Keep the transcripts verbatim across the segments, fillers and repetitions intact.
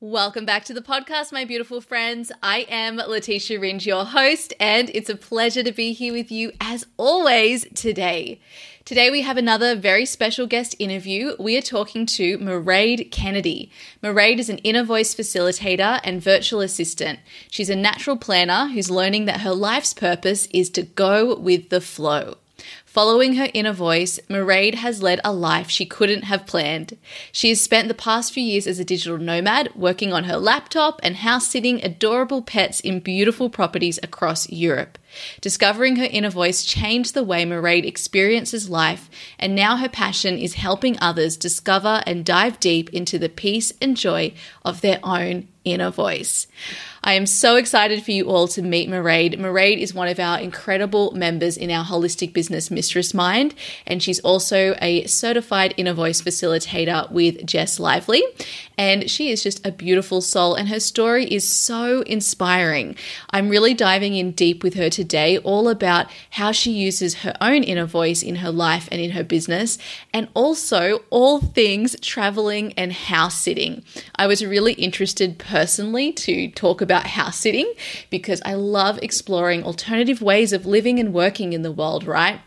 Welcome back to the podcast, my beautiful friends. I am Letitia Ringe, your host, and it's a pleasure to be here with you as always today. Today we have another very special guest interview. We are talking to Mairead Kennedy. Mairead is an inner voice facilitator and virtual assistant. She's a natural planner who's learning that her life's purpose is to go with the flow. Following her inner voice, Mairead has led a life she couldn't have planned. She has spent the past few years as a digital nomad, working on her laptop and house-sitting adorable pets in beautiful properties across Europe. Discovering her inner voice changed the way Mairead experiences life, and now her passion is helping others discover and dive deep into the peace and joy of their own inner voice. I am so excited for you all to meet Mairead. Mairead is one of our incredible members in our holistic business, Mistress Mind, and she's also a certified inner voice facilitator with Jess Lively. And she is just a beautiful soul, and her story is so inspiring. I'm really diving in deep with her today, all about how she uses her own inner voice in her life and in her business, and also all things traveling and house sitting. I was really interested personally to talk about house sitting because I love exploring alternative ways of living and working in the world, right?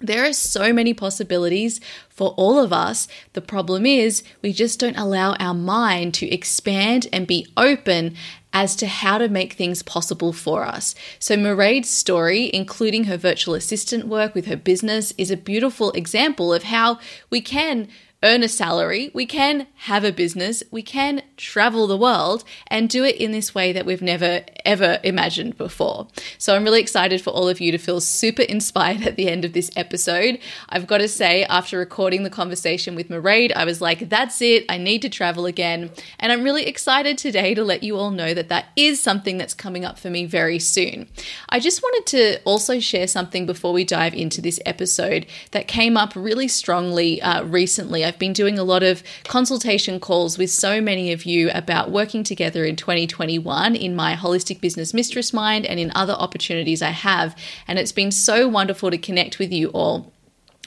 There are so many possibilities for all of us. The problem is we just don't allow our mind to expand and be open as to how to make things possible for us. So Mairead's story, including her virtual assistant work with her business, is a beautiful example of how we can earn a salary, we can have a business, we can travel the world and do it in this way that we've never, ever imagined before. So I'm really excited for all of you to feel super inspired at the end of this episode. I've got to say, after recording the conversation with Mairead, I was like, that's it, I need to travel again. And I'm really excited today to let you all know that that is something that's coming up for me very soon. I just wanted to also share something before we dive into this episode that came up really strongly uh, recently. I've been doing a lot of consultation calls with so many of you about working together in twenty twenty-one in my Holistic Business Mistress Mind and in other opportunities I have. And it's been so wonderful to connect with you all.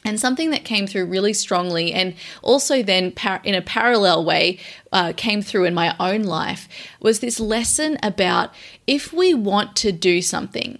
And something that came through really strongly, and also then par- in a parallel way uh, came through in my own life, was this lesson about if we want to do something,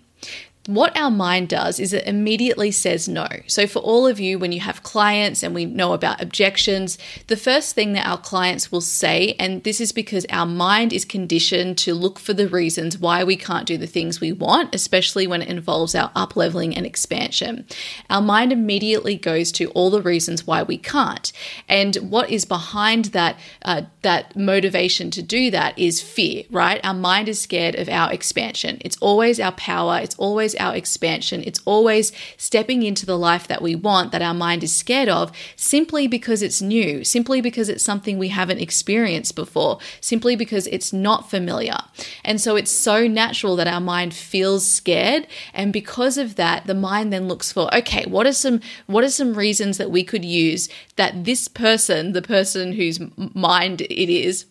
what our mind does is it immediately says no. So for all of you, when you have clients and we know about objections, the first thing that our clients will say, and this is because our mind is conditioned to look for the reasons why we can't do the things we want, especially when it involves our up-leveling and expansion. Our mind immediately goes to all the reasons why we can't. And what is behind that, uh, that motivation to do that is fear, right? Our mind is scared of our expansion. It's always our power. It's always our expansion. It's always stepping into the life that we want that our mind is scared of, simply because it's new, simply because it's something we haven't experienced before, simply because it's not familiar. And so it's so natural that our mind feels scared. And because of that, the mind then looks for, okay, what are some, what are some reasons that we could use that this person, the person whose mind it is,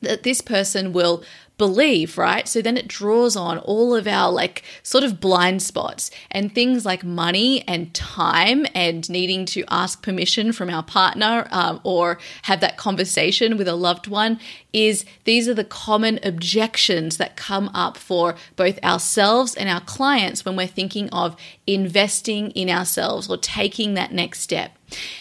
that this person will believe, right? So then it draws on all of our like sort of blind spots, and things like money and time and needing to ask permission from our partner um, or have that conversation with a loved one. Is these are the common objections that come up for both ourselves and our clients when we're thinking of investing in ourselves or taking that next step.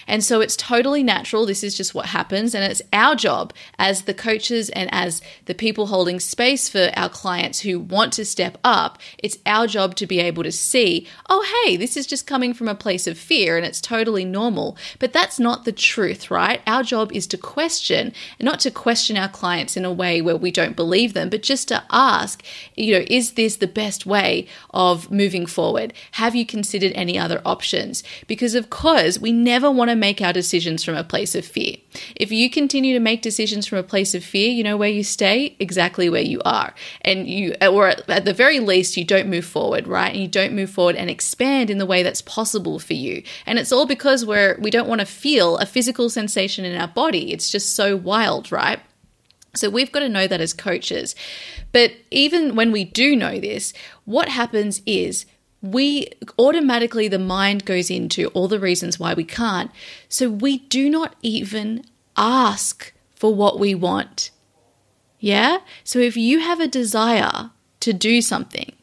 And so it's totally natural. This is just what happens. And it's our job as the coaches and as the people holding space for our clients who want to step up, it's our job to be able to see, oh, hey, this is just coming from a place of fear and it's totally normal. But that's not the truth, right? Our job is to question, and not to question our clients in a way where we don't believe them, but just to ask, you know, is this the best way of moving forward? Have you considered any other options? Because of course, we never Never want to make our decisions from a place of fear. If you continue to make decisions from a place of fear, you know where you stay? Exactly where you are. And you, or at the very least, you don't move forward, right? And you don't move forward and expand in the way that's possible for you. And it's all because we're, we don't want to feel a physical sensation in our body. It's just so wild, right? So we've got to know that as coaches. But even when we do know this, what happens is we automatically, the mind goes into all the reasons why we can't. So we do not even ask for what we want. Yeah? So if you have a desire to do something,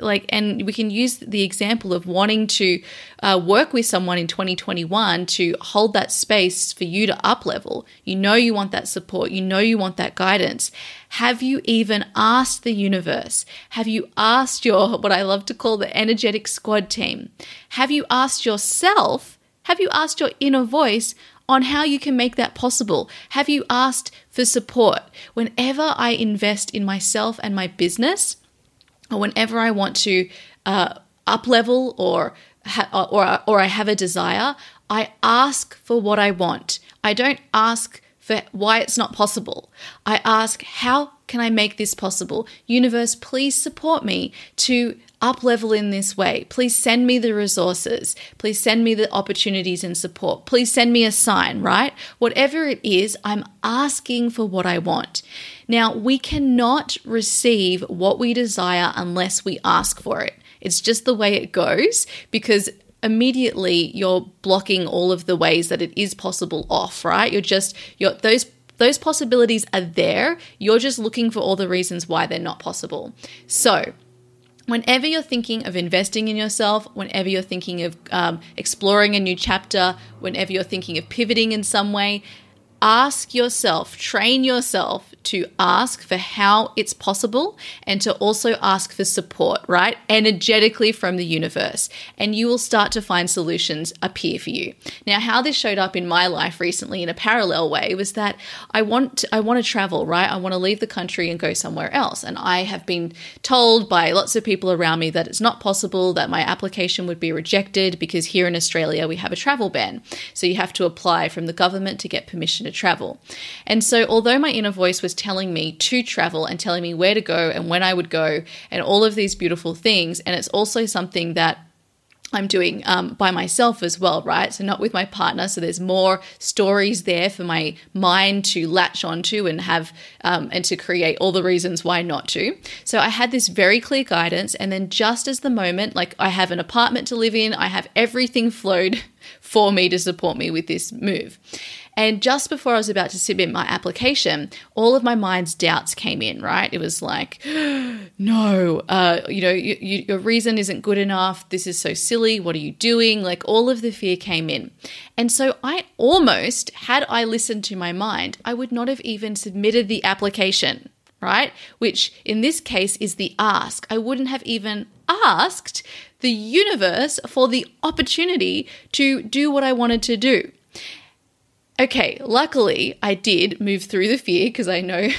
like, and we can use the example of wanting to uh, work with someone in twenty twenty-one to hold that space for you to up level. You know you want that support. You know you want that guidance. Have you even asked the universe? Have you asked your, what I love to call the energetic squad team? Have you asked yourself? Have you asked your inner voice on how you can make that possible? Have you asked for support? Whenever I invest in myself and my business, or whenever I want to uh, up level or, ha- or, or I have a desire, I ask for what I want. I don't ask for why it's not possible. I ask, how can I make this possible? Universe, please support me to up level in this way. Please send me the resources. Please send me the opportunities and support. Please send me a sign, right? Whatever it is, I'm asking for what I want. Now, we cannot receive what we desire unless we ask for it. It's just the way it goes, because immediately you're blocking all of the ways that it is possible off, right? You're just, you're, those those possibilities are there. You're just looking for all the reasons why they're not possible. So, whenever you're thinking of investing in yourself, whenever you're thinking of um, exploring a new chapter, whenever you're thinking of pivoting in some way, ask yourself, train yourself to ask for how it's possible and to also ask for support, right? Energetically from the universe. And you will start to find solutions appear for you. Now, how this showed up in my life recently in a parallel way was that I want to, I want to travel, right? I want to leave the country and go somewhere else. And I have been told by lots of people around me that it's not possible, that my application would be rejected because here in Australia, we have a travel ban. So you have to apply from the government to get permission to travel. And so although my inner voice was telling me to travel and telling me where to go and when I would go and all of these beautiful things, and it's also something that I'm doing um, by myself as well, right? So not with my partner. So there's more stories there for my mind to latch onto and have um, and to create all the reasons why not to. So I had this very clear guidance, and then just as the moment, like I have an apartment to live in, I have everything flowed for me to support me with this move. And just before I was about to submit my application, all of my mind's doubts came in, right? It was like, no, uh, you know, you, you, your reason isn't good enough. This is so silly. What are you doing? Like all of the fear came in. And so I almost, had I listened to my mind, I would not have even submitted the application, right? Which in this case is the ask. I wouldn't have even asked the universe for the opportunity to do what I wanted to do. Okay, luckily I did move through the fear, because I know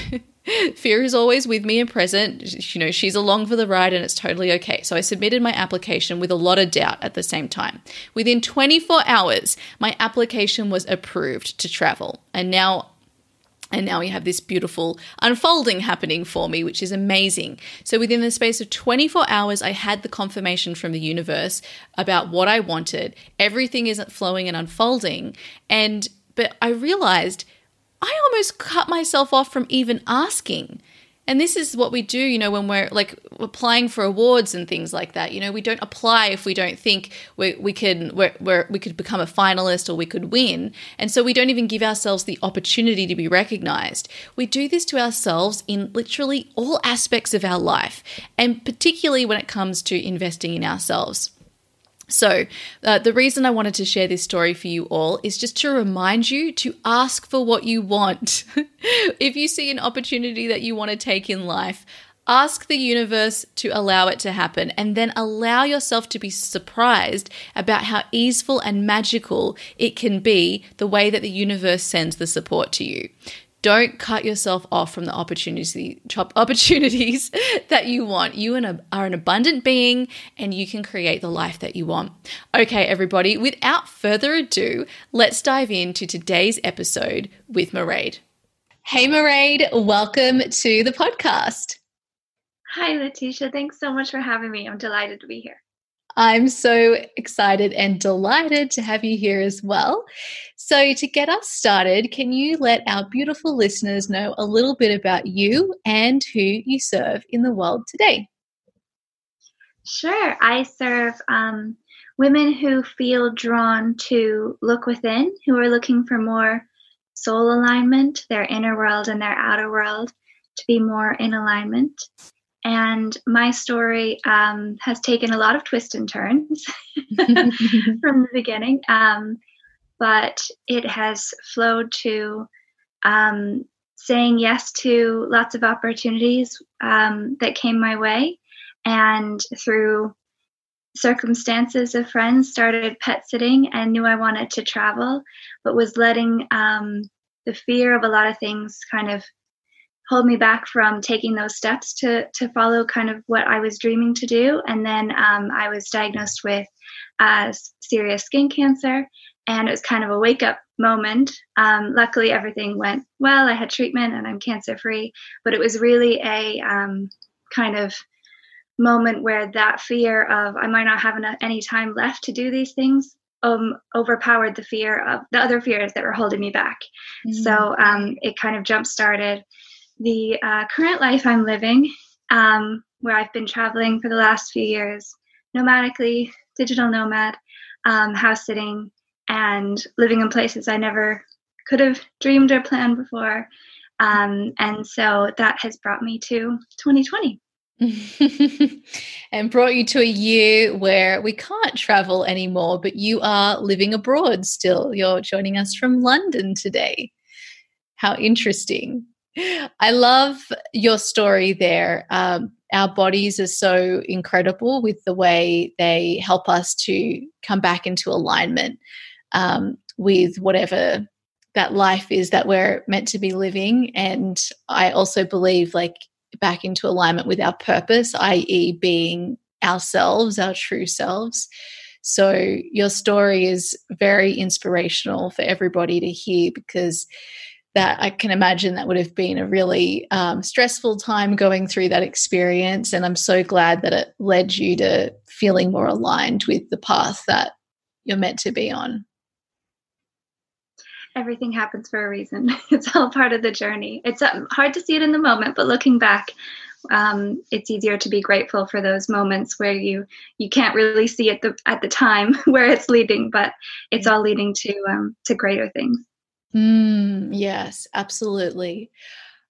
fear is always with me and present. You know, she's along for the ride and it's totally okay. So I submitted my application with a lot of doubt at the same time. Within twenty-four hours, my application was approved to travel. And now And now we have this beautiful unfolding happening for me, which is amazing. So within the space of twenty-four hours, I had the confirmation from the universe about what I wanted. Everything isn't flowing and unfolding. And but I realized I almost cut myself off from even asking. And this is what we do, you know, when we're like applying for awards and things like that. You know, we don't apply if we don't think we, we can, we're, we're, we could become a finalist or we could win. And so we don't even give ourselves the opportunity to be recognized. We do this to ourselves in literally all aspects of our life, and particularly when it comes to investing in ourselves. So uh, the reason I wanted to share this story for you all is just to remind you to ask for what you want. If you see an opportunity that you want to take in life, ask the universe to allow it to happen, and then allow yourself to be surprised about how easeful and magical it can be the way that the universe sends the support to you. Don't cut yourself off from the opportunity, opportunities that you want. You are an abundant being, and you can create the life that you want. Okay, everybody, without further ado, let's dive into today's episode with Mairead. Hey, Mairead, welcome to the podcast. Hi, Letitia. Thanks so much for having me. I'm delighted to be here. I'm so excited and delighted to have you here as well. So to get us started, can you let our beautiful listeners know a little bit about you and who you serve in the world today? Sure. I serve um, women who feel drawn to look within, who are looking for more soul alignment, their inner world and their outer world, to be more in alignment. And my story um, has taken a lot of twists and turns from the beginning, um, but it has flowed to um, saying yes to lots of opportunities um, that came my way, and through circumstances of friends started pet sitting and knew I wanted to travel, but was letting um, the fear of a lot of things kind of hold me back from taking those steps to to follow kind of what I was dreaming to do. And then um, I was diagnosed with uh, serious skin cancer, and it was kind of a wake up moment. Um, luckily, everything went well. I had treatment, and I'm cancer free. But it was really a um, kind of moment where that fear of I might not have enough, any time left to do these things um, overpowered the fear of the other fears that were holding me back. Mm-hmm. So um, it kind of jump started the uh, current life I'm living, um, where I've been traveling for the last few years, nomadically, digital nomad, um, house sitting, and living in places I never could have dreamed or planned before. Um, and so that has brought me to twenty twenty. And brought you to a year where we can't travel anymore, but you are living abroad still. You're joining us from London today. How interesting. I love your story there. Um, our bodies are so incredible with the way they help us to come back into alignment um, with whatever that life is that we're meant to be living. And I also believe like back into alignment with our purpose, that is being ourselves, our true selves. So your story is very inspirational for everybody to hear, because that I can imagine that would have been a really um, stressful time going through that experience. And I'm so glad that it led you to feeling more aligned with the path that you're meant to be on. Everything happens for a reason. It's all part of the journey. It's um, hard to see it in the moment, but looking back, um, it's easier to be grateful for those moments where you, you can't really see it the, at the time where it's leading, but it's all leading to um, to greater things. Mm, yes, absolutely.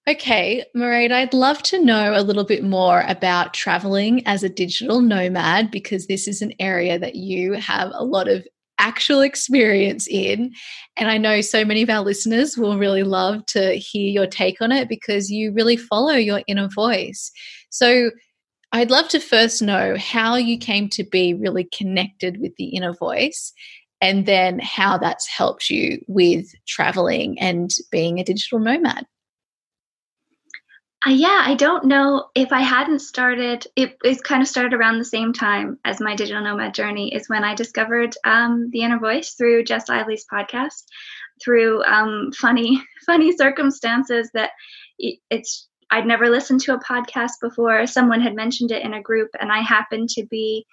Okay, Mairead, I'd love to know a little bit more about traveling as a digital nomad, because this is an area that you have a lot of actual experience in. And I know so many of our listeners will really love to hear your take on it, because you really follow your inner voice. So I'd love to first know how you came to be really connected with the inner voice, and then how that's helped you with traveling and being a digital nomad. Uh, yeah, I don't know if I hadn't started, it, it kind of started around the same time as my digital nomad journey is when I discovered um, the inner voice through Jess Lively's podcast, through um, funny, funny circumstances that it's, I'd never listened to a podcast before. Someone had mentioned it in a group, and I happened to be,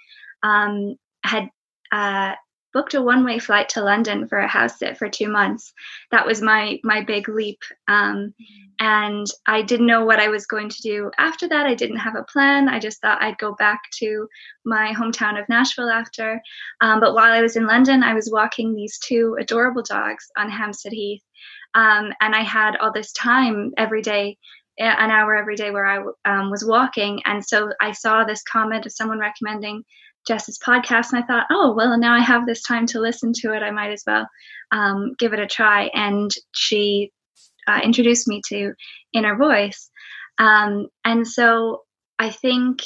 um, had, uh, booked a one-way flight to London for a house sit for two months. That was my my big leap. Um, and I didn't know what I was going to do after that. I didn't have a plan. I just thought I'd go back to my hometown of Nashville after. Um, but while I was in London, I was walking these two adorable dogs on Hampstead Heath. Um, and I had all this time every day, an hour every day where I um, was walking. And so I saw this comment of someone recommending Jess's podcast, and I thought, oh, well, now I have this time to listen to it. I might as well um, give it a try. And she uh, introduced me to inner voice. Um, and so I think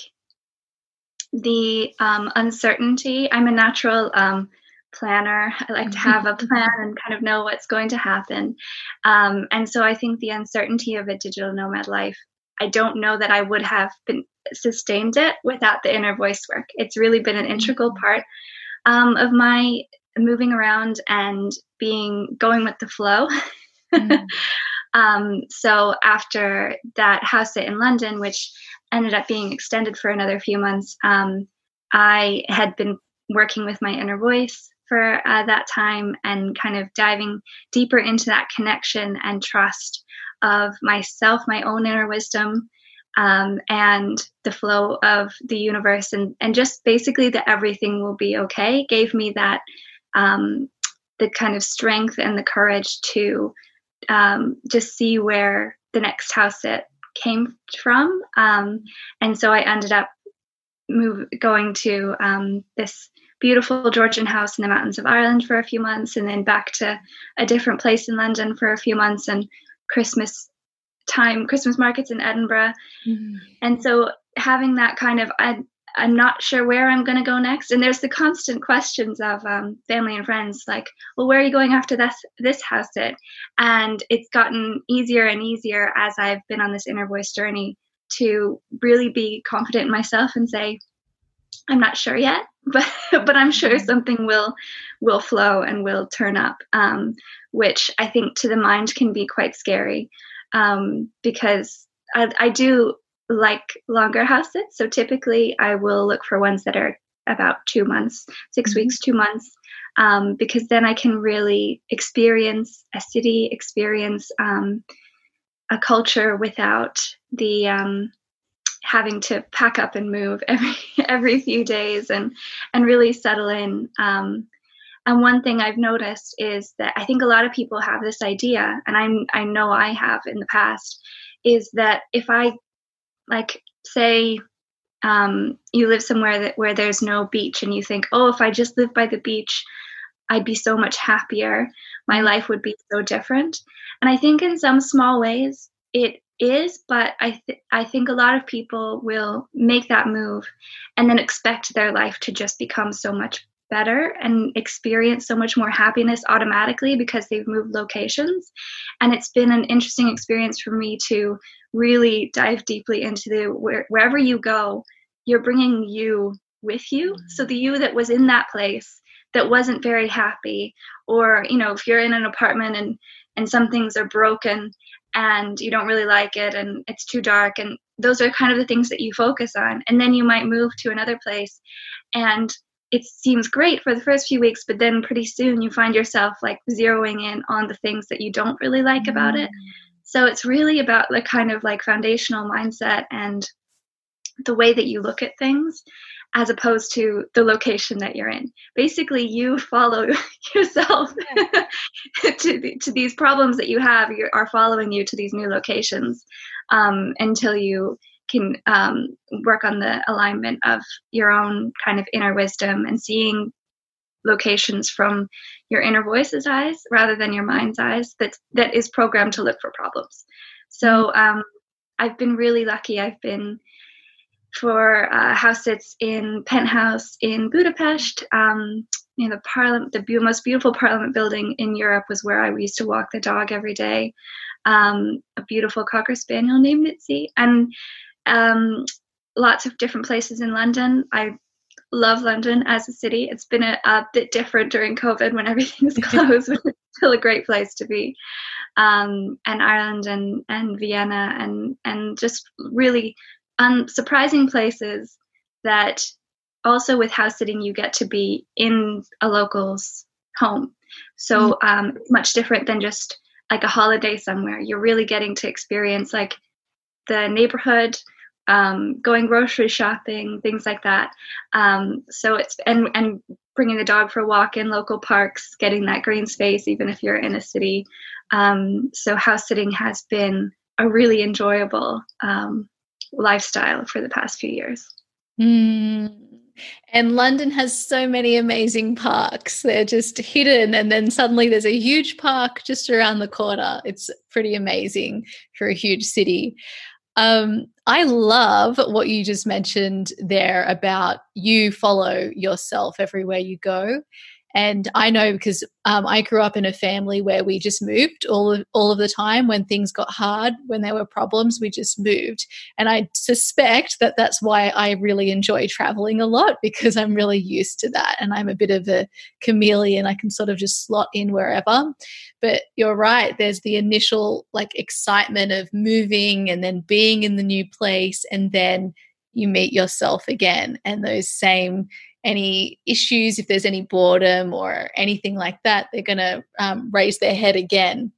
the um, uncertainty, I'm a natural um, planner. I like to have a plan and kind of know what's going to happen. Um, and so I think the uncertainty of a digital nomad life, I don't know that I would have been sustained it without the inner voice work. It's really been an integral part um, of my moving around and being going with the flow. Mm. um, so after that house sit in London, which ended up being extended for another few months, um, I had been working with my inner voice for uh, that time, and kind of diving deeper into that connection and trust of myself, my own inner wisdom, um, and the flow of the universe, and, and just basically that everything will be okay, gave me that um, the kind of strength and the courage to um, just see where the next house sit came from. Um, and so I ended up move, going to um, this beautiful Georgian house in the mountains of Ireland for a few months, and then back to a different place in London for a few months, and Christmas time, Christmas markets in Edinburgh. Mm-hmm. And so having that kind of, I, I'm not sure where I'm going to go next. And there's the constant questions of um, family and friends, like, well, where are you going after this, this house sit? And it's gotten easier and easier as I've been on this inner voice journey to really be confident in myself and say, I'm not sure yet, but but I'm sure something will will flow and will turn up, um, which I think to the mind can be quite scary, um, because I, I do like longer house sits. So typically I will look for ones that are about two months, six mm-hmm. weeks, two months, um, because then I can really experience a city, experience um, a culture without the um, having to pack up and move every every few days, and and really settle in. Um, and one thing I've noticed is that I think a lot of people have this idea, and I'm I know I have in the past, is that if I like say um, you live somewhere that where there's no beach, and you think, oh, if I just live by the beach, I'd be so much happier. My life would be so different. And I think in some small ways it is, but I th- I think a lot of people will make that move and then expect their life to just become so much better and experience so much more happiness automatically because they've moved locations. And it's been an interesting experience for me to really dive deeply into the where, wherever you go, you're bringing you with you. So the you that was in that place that wasn't very happy, or, you know, if you're in an apartment and, and some things are broken and you don't really like it and it's too dark, and those are kind of the things that you focus on. And then you might move to another place and it seems great for the first few weeks, but then pretty soon you find yourself like zeroing in on the things that you don't really like mm-hmm. about it. So it's really about the kind of like foundational mindset and the way that you look at things, as opposed to the location that you're in. Basically, you follow yourself to the, to these problems that you have, you are following you to these new locations um, until you can um, work on the alignment of your own kind of inner wisdom and seeing locations from your inner voice's eyes rather than your mind's eyes that that is programmed to look for problems. So um, I've been really lucky. I've been for uh, house sits in Penthouse in Budapest, um, you know, the parliament, the most beautiful parliament building in Europe was where I used to walk the dog every day. Um, a beautiful Cocker Spaniel named Mitzi, and um, lots of different places in London. I love London as a city. It's been a, a bit different during COVID when everything's closed, but it's still a great place to be. Um, and Ireland and, and Vienna and, and just really surprising places that also with house sitting you get to be in a local's home. So um, much different than just like a holiday somewhere. You're really getting to experience like the neighborhood, um, going grocery shopping, things like that. Um, so it's and and bringing the dog for a walk in local parks, getting that green space even if you're in a city. Um, so house sitting has been a really enjoyable um lifestyle for the past few years. Mm. And London has so many amazing parks. They're just hidden, and then suddenly there's a huge park just around the corner. It's pretty amazing for a huge city. Um, I love what you just mentioned there about you follow yourself everywhere you go. And I know because um, I grew up in a family where we just moved all of, all of the time. When things got hard, when there were problems, we just moved. And I suspect that that's why I really enjoy traveling a lot, because I'm really used to that. And I'm a bit of a chameleon. I can sort of just slot in wherever. But you're right. There's the initial like excitement of moving and then being in the new place and then you meet yourself again, and those same any issues, if there's any boredom or anything like that, they're going to um, raise their head again.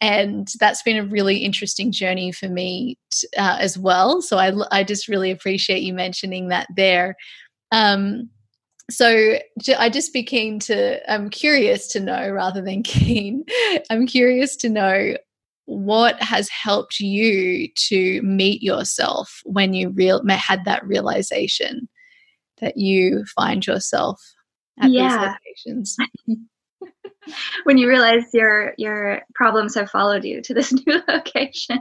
And that's been a really interesting journey for me t- uh, as well. So I, I just really appreciate you mentioning that there. Um, so I'd just be keen to, I'm curious to know rather than keen, I'm curious to know what has helped you to meet yourself when you real had that realization that you find yourself at yeah. these locations. When you realize your your problems have followed you to this new location.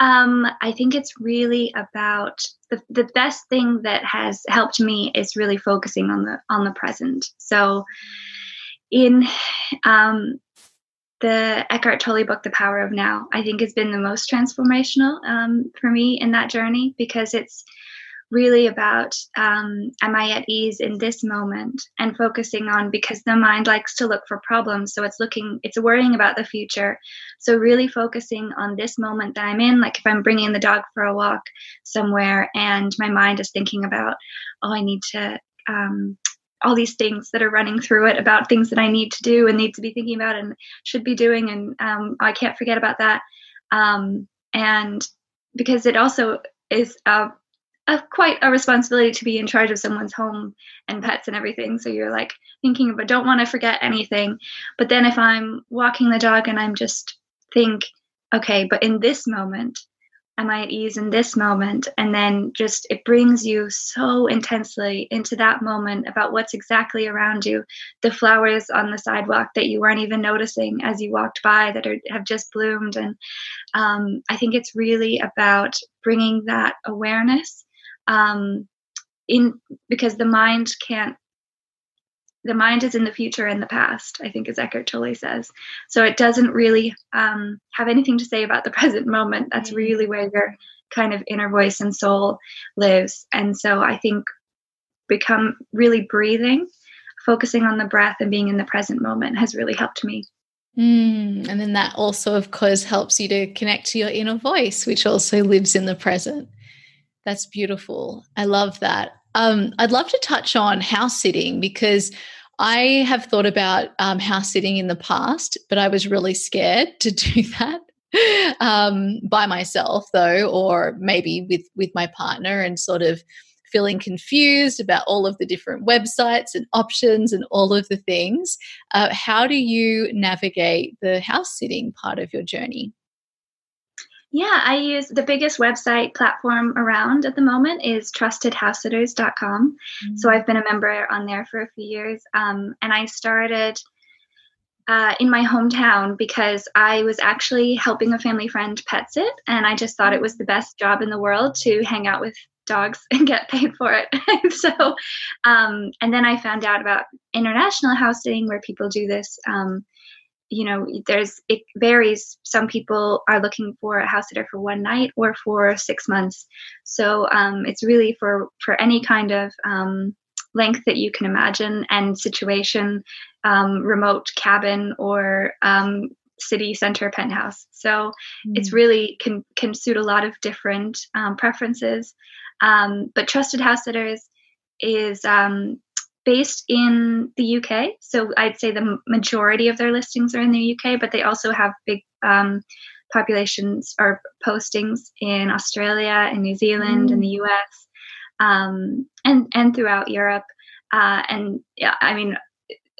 Um, I think it's really about the, the best thing that has helped me is really focusing on the on the present. So in um, the Eckhart Tolle book, The Power of Now, I think has been the most transformational um, for me in that journey, because it's really about um, am I at ease in this moment, and focusing on, because the mind likes to look for problems. So it's looking, it's worrying about the future. So really focusing on this moment that I'm in, like if I'm bringing the dog for a walk somewhere and my mind is thinking about, oh, I need to, um, all these things that are running through it about things that I need to do and need to be thinking about and should be doing. And um, I can't forget about that. Um, and because it also is, uh, A, quite a responsibility to be in charge of someone's home and pets and everything. So you're like thinking about, don't want to forget anything. But then if I'm walking the dog and I'm just think, okay, but in this moment, am I at ease in this moment? And then just, it brings you so intensely into that moment about what's exactly around you, the flowers on the sidewalk that you weren't even noticing as you walked by that are, have just bloomed. And um, I think it's really about bringing that awareness Um, in because the mind can't, the mind is in the future and the past, I think, as Eckhart Tolle says. So it doesn't really um, have anything to say about the present moment. That's really where your kind of inner voice and soul lives. And so I think become really breathing, focusing on the breath and being in the present moment has really helped me. Mm, and then that also, of course, helps you to connect to your inner voice, which also lives in the present. That's beautiful. I love that. Um, I'd love to touch on house sitting, because I have thought about um, house sitting in the past, but I was really scared to do that um, by myself, though, or maybe with, with my partner, and sort of feeling confused about all of the different websites and options and all of the things. Uh, how do you navigate the house sitting part of your journey? Yeah, I use the biggest website platform around at the moment is Trusted House Sitters dot com. Mm-hmm. So I've been a member on there for a few years. Um, and I started uh, in my hometown because I was actually helping a family friend pet sit. And I just thought it was the best job in the world to hang out with dogs and get paid for it. so, um, and then I found out about international house sitting, where people do this. Um, You know, there's it varies. Some people are looking for a house sitter for one night or for six months. So um, it's really for, for any kind of um, length that you can imagine and situation, um, remote cabin or um, city center penthouse. So mm-hmm. it's really can, can suit a lot of different um, preferences. Um, but Trusted House Sitters is um, based in the U K. So I'd say the majority of their listings are in the U K, but they also have big um, populations or postings in Australia and New Zealand mm. and the U S um, and, and throughout Europe. Uh, and yeah, I mean,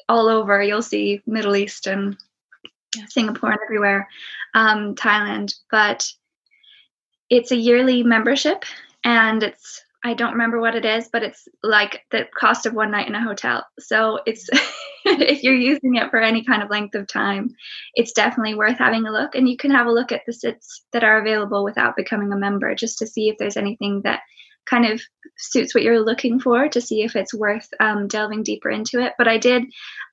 all over, you'll see Middle East and Singapore and everywhere, um, Thailand. But it's a yearly membership, and it's I don't remember what it is, but it's like the cost of one night in a hotel. So it's if you're using it for any kind of length of time, it's definitely worth having a look. And you can have a look at the sits that are available without becoming a member, just to see if there's anything that kind of suits what you're looking for, to see if it's worth um, delving deeper into it. But I did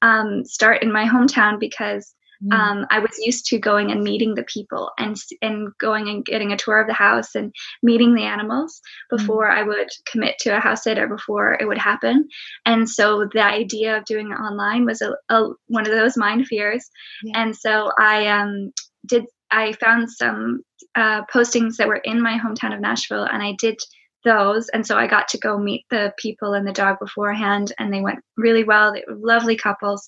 um, start in my hometown because Mm. Um, I was used to going and meeting the people and and going and getting a tour of the house and meeting the animals before mm. I would commit to a house sitter, before it would happen. And so the idea of doing it online was a, a one of those mind fears. Yeah. And so I um did I found some uh, postings that were in my hometown of Nashville, and I did those. And so I got to go meet the people and the dog beforehand, and they went really well. They were lovely couples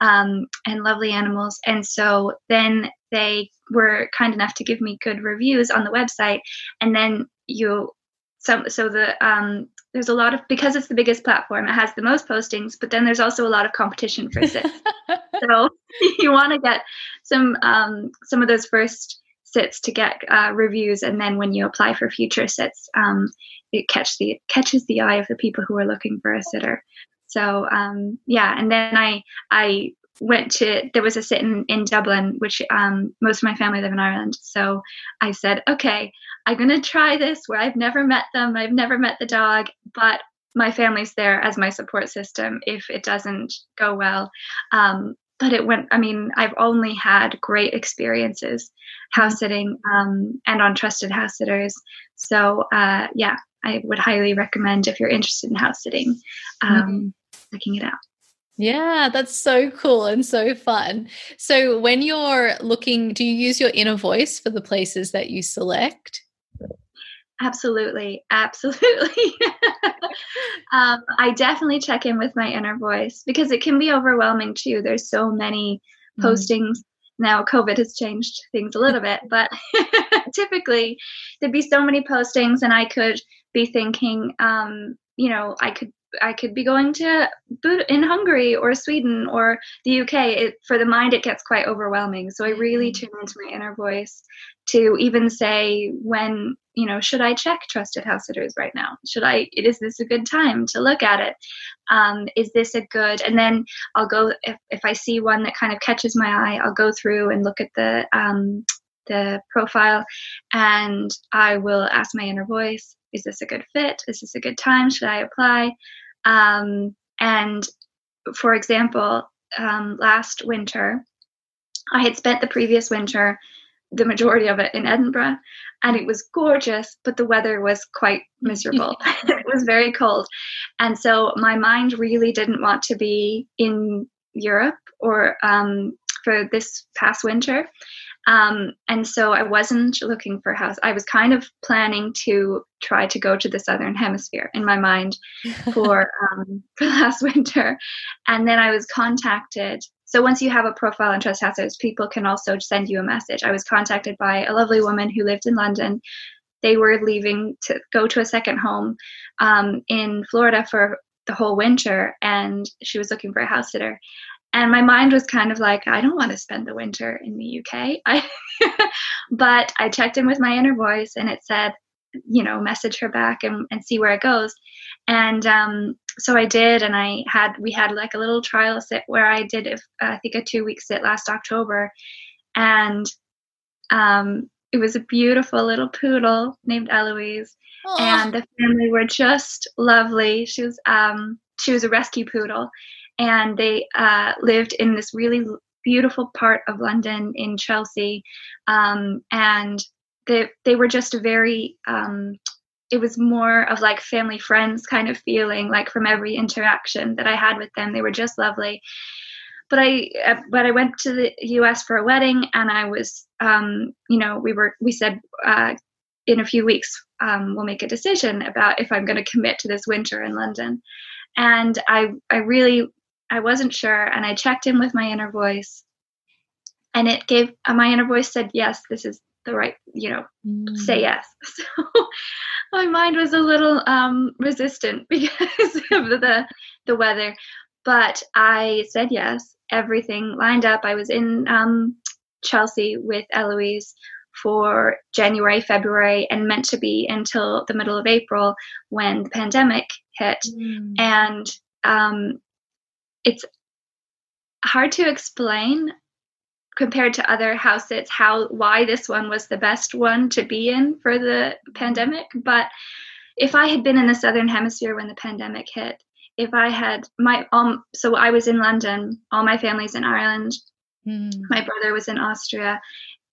um, and lovely animals. And so then they were kind enough to give me good reviews on the website. And then you, so, so the, um, there's a lot of, because it's the biggest platform, it has the most postings, but then there's also a lot of competition for sits. So you want to get some, um, some of those first sits to get uh, reviews, and then when you apply for future sits, um, it catch the it catches the eye of the people who are looking for a sitter. So um, yeah, and then I I went to there was a sit in, in Dublin, which um, most of my family live in Ireland. So I said, okay, I'm gonna try this where I've never met them, I've never met the dog, but my family's there as my support system if it doesn't go well. Um, But it went, I mean, I've only had great experiences house sitting um, and on Trusted House Sitters. So, uh, yeah, I would highly recommend if you're interested in house sitting, um, mm-hmm. checking it out. Yeah, that's so cool and so fun. So when you're looking, do you use your inner voice for the places that you select? Absolutely. Absolutely. um, I definitely check in with my inner voice because it can be overwhelming too. There's so many mm-hmm. postings. Now COVID has changed things a little bit, but typically there'd be so many postings and I could be thinking, um, you know, I could, I could be going to Bud- in Hungary or Sweden or the U K. It, for the mind, it gets quite overwhelming. So I really tune into my inner voice to even say when, you know, should I check Trusted House Sitters right now? Should I, is this a good time to look at it? Um, is this a good, and then I'll go, if, if I see one that kind of catches my eye, I'll go through and look at the, um, the profile, and I will ask my inner voice, is this a good fit? Is this a good time? Should I apply? Um, and for example, um, last winter, I had spent the previous winter, the majority of it in Edinburgh, and it was gorgeous, but the weather was quite miserable. It was very cold. And so my mind really didn't want to be in Europe or um, for this past winter. Um, and so I wasn't looking for a house. I was kind of planning to try to go to the Southern Hemisphere in my mind for, um, for last winter. And then I was contacted. So once you have a profile on Trust House Sitters, people can also send you a message. I was contacted by a lovely woman who lived in London. They were leaving to go to a second home um, in Florida for the whole winter, and she was looking for a house sitter. And my mind was kind of like, I don't want to spend the winter in the U K. I but I checked in with my inner voice, and it said, you know, message her back and, and see where it goes. And um, so I did. And I had, we had like a little trial sit where I did, a, I think, a two week sit last October. And um, it was a beautiful little poodle named Eloise. Aww. And the family were just lovely. She was, um, she was a rescue poodle. And they uh, lived in this really beautiful part of London in Chelsea. Um, and they they were just a very, um, it was more of like family friends kind of feeling, like from every interaction that I had with them, they were just lovely. But I, uh, but I went to the U S for a wedding, and I was, um, you know, we were, we said uh, in a few weeks, um, we'll make a decision about if I'm going to commit to this winter in London. And I, I really, I wasn't sure, and I checked in with my inner voice, and it gave, uh, my inner voice said, yes, this is the right, you know, mm. say yes. So my mind was a little um, resistant because of the, the weather, but I said yes, everything lined up. I was in um, Chelsea with Eloise for January, February, and meant to be until the middle of April when the pandemic hit. Mm. And um, it's hard to explain compared to other house sits how why this one was the best one to be in for the pandemic. But if I had been in the Southern Hemisphere when the pandemic hit, if I had my um, so I was in London, all my family's in Ireland, mm. my brother was in Austria.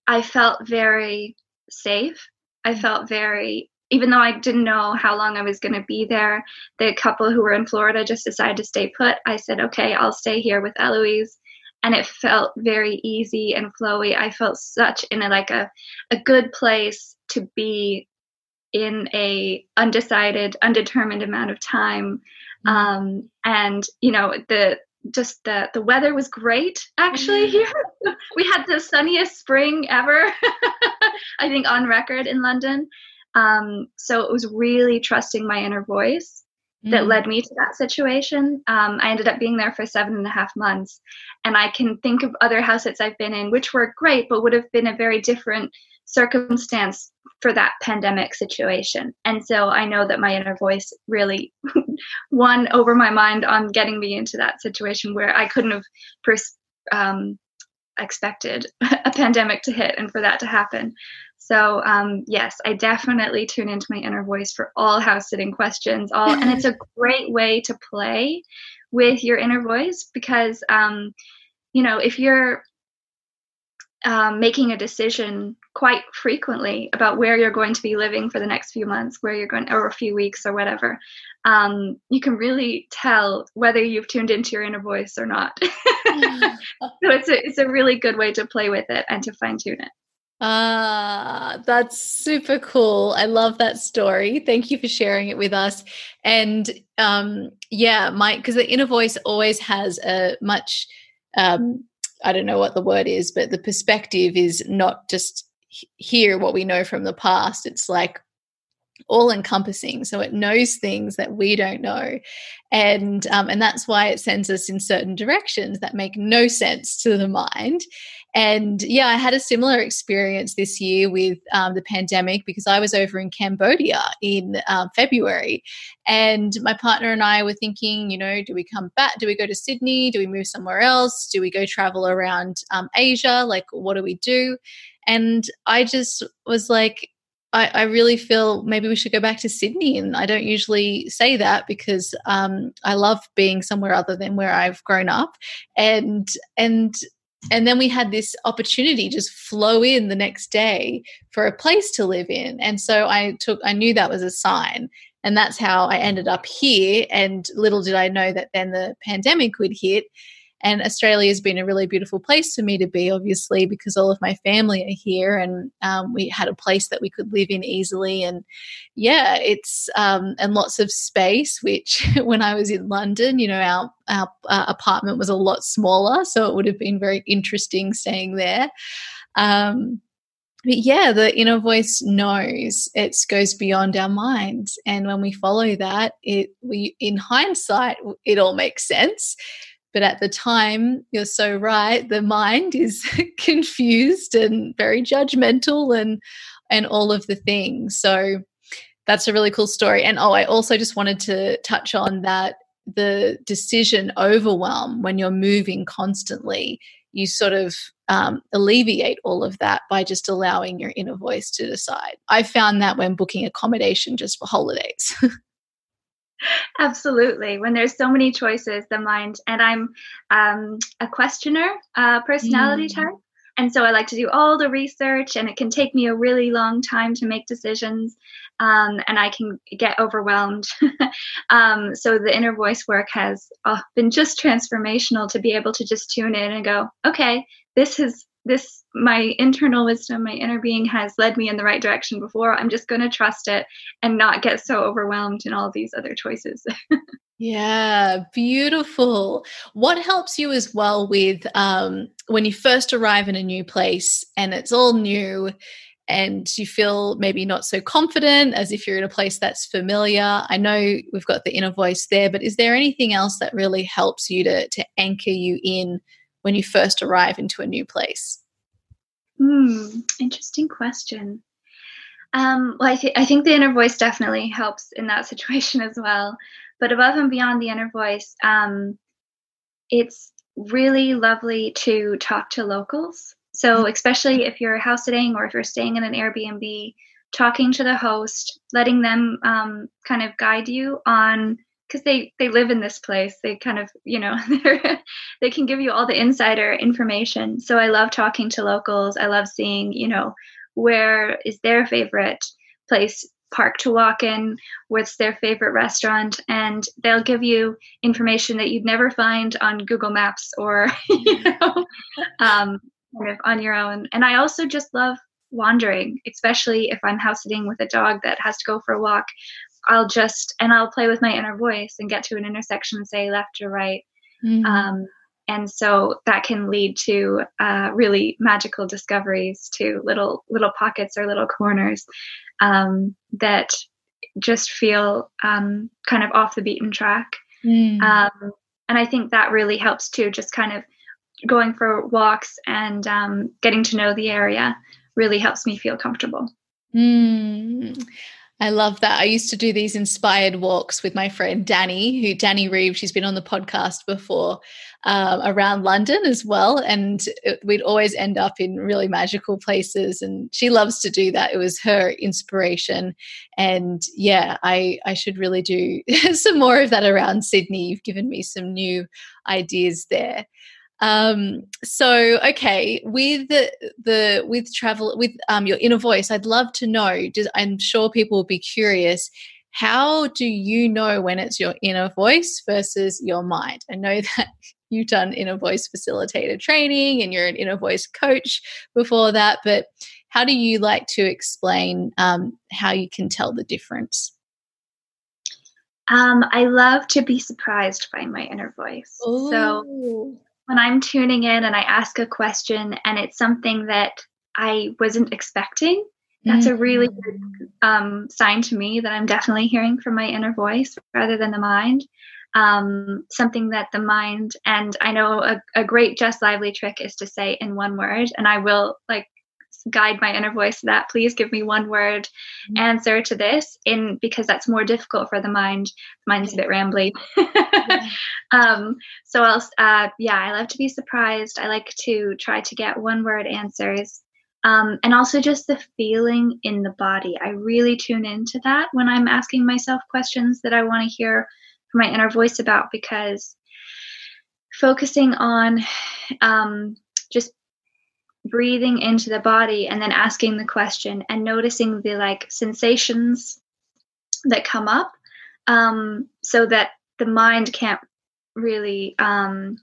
I felt very safe. I felt very, even though I didn't know how long I was going to be there, the couple who were in Florida just decided to stay put. I said, okay, I'll stay here with Eloise. And it felt very easy and flowy. I felt such in a, like a, a good place to be in a undecided, undetermined amount of time. Um, and, you know, the just the, the weather was great, actually, here. We had the sunniest spring ever, I think, on record in London. Um, so it was really trusting my inner voice that led me to that situation. Um, I ended up being there for seven and a half months. And I can think of other house sits I've been in, which were great, but would have been a very different circumstance for that pandemic situation. And so I know that my inner voice really won over my mind on getting me into that situation where I couldn't have pers- um, expected a pandemic to hit and for that to happen. So um, yes, I definitely tune into my inner voice for all house sitting questions. All, and it's a great way to play with your inner voice because, um, you know, if you're um, making a decision quite frequently about where you're going to be living for the next few months, where you're going, or a few weeks or whatever, um, you can really tell whether you've tuned into your inner voice or not. Mm. So it's a, it's a really good way to play with it and to fine tune it. Ah, that's super cool. I love that story. Thank you for sharing it with us. And um, yeah, my, because the inner voice always has a much, um, I don't know what the word is, but the perspective is not just hear what we know from the past. It's like all encompassing. So it knows things that we don't know. And, um, and that's why it sends us in certain directions that make no sense to the mind. And yeah, I had a similar experience this year with um, the pandemic because I was over in Cambodia in um, February, and my partner and I were thinking, you know, do we come back? Do we go to Sydney? Do we move somewhere else? Do we go travel around um, Asia? Like, what do we do? And I just was like, I, I really feel maybe we should go back to Sydney. And I don't usually say that because um, I love being somewhere other than where I've grown up, and and. And then we had this opportunity just flow in the next day for a place to live in. And so I took, I knew that was a sign, and that's how I ended up here. And little did I know that then the pandemic would hit. And Australia has been a really beautiful place for me to be, obviously, because all of my family are here, and um, we had a place that we could live in easily. And yeah, it's um, and lots of space, which when I was in London, you know, our, our uh, apartment was a lot smaller, so it would have been very interesting staying there. Um, but yeah, the inner voice knows. It goes beyond our minds. And when we follow that, it we in hindsight, it all makes sense. But at the time, you're so right, the mind is confused and very judgmental and and all of the things. So that's a really cool story. And, oh, I also just wanted to touch on that, the decision overwhelm when you're moving constantly, you sort of um, alleviate all of that by just allowing your inner voice to decide. I found that when booking accommodation just for holidays. Absolutely. When there's so many choices, the mind, and I'm um, a questioner, uh, personality mm. type. And so I like to do all the research, and it can take me a really long time to make decisions. Um, and I can get overwhelmed. um, so the inner voice work has uh, been just transformational to be able to just tune in and go, okay, this is this, my internal wisdom, my inner being has led me in the right direction before. I'm just going to trust it and not get so overwhelmed in all these other choices. Yeah, beautiful. What helps you as well with um, when you first arrive in a new place and it's all new and you feel maybe not so confident as if you're in a place that's familiar? I know we've got the inner voice there, but is there anything else that really helps you to, to anchor you in when you first arrive into a new place? Hmm, interesting question. Um, well, I, th- I think the inner voice definitely helps in that situation as well. But above and beyond the inner voice, um, it's really lovely to talk to locals. So especially if you're house sitting or if you're staying in an Airbnb, talking to the host, letting them um, kind of guide you on, because they, they live in this place. They kind of, you know, they can give you all the insider information. So I love talking to locals. I love seeing, you know, where is their favorite place, park to walk in, what's their favorite restaurant. And they'll give you information that you'd never find on Google Maps or, you know, um, kind of on your own. And I also just love wandering, especially if I'm house sitting with a dog that has to go for a walk. I'll just, and I'll play with my inner voice and get to an intersection and say left or right. Mm-hmm. Um, and so that can lead to uh, really magical discoveries, to little, little pockets or little corners um, that just feel um, kind of off the beaten track. Mm. Um, and I think that really helps too, just kind of going for walks and um, getting to know the area really helps me feel comfortable. Mm. I love that. I used to do these inspired walks with my friend Danny, who Danny Reeve, she's been on the podcast before, um, around London as well. And it, we'd always end up in really magical places. And she loves to do that. It was her inspiration. And yeah, I, I should really do some more of that around Sydney. You've given me some new ideas there. Um, so, okay, with the, the with travel, with um, your inner voice, I'd love to know, just, I'm sure people will be curious, how do you know when it's your inner voice versus your mind? I know that you've done inner voice facilitator training and you're an inner voice coach before that, but how do you like to explain um, how you can tell the difference? Um, I love to be surprised by my inner voice. Ooh. So when I'm tuning in and I ask a question and it's something that I wasn't expecting, that's mm-hmm. a really good um, sign to me that I'm definitely hearing from my inner voice rather than the mind. Um, something that the mind, and I know a, a great Jess Lively trick is to say in one word, and I will like guide my inner voice to that. Please give me one word mm-hmm. answer to this, in because that's more difficult for the mind. Mine's a bit rambly. yeah. Um, so I'll, uh, yeah, I love to be surprised. I like to try to get one word answers. Um, and also just the feeling in the body. I really tune into that when I'm asking myself questions that I want to hear from my inner voice about, because focusing on, um, just breathing into the body and then asking the question and noticing the like sensations that come up, um, so that the mind can't really um,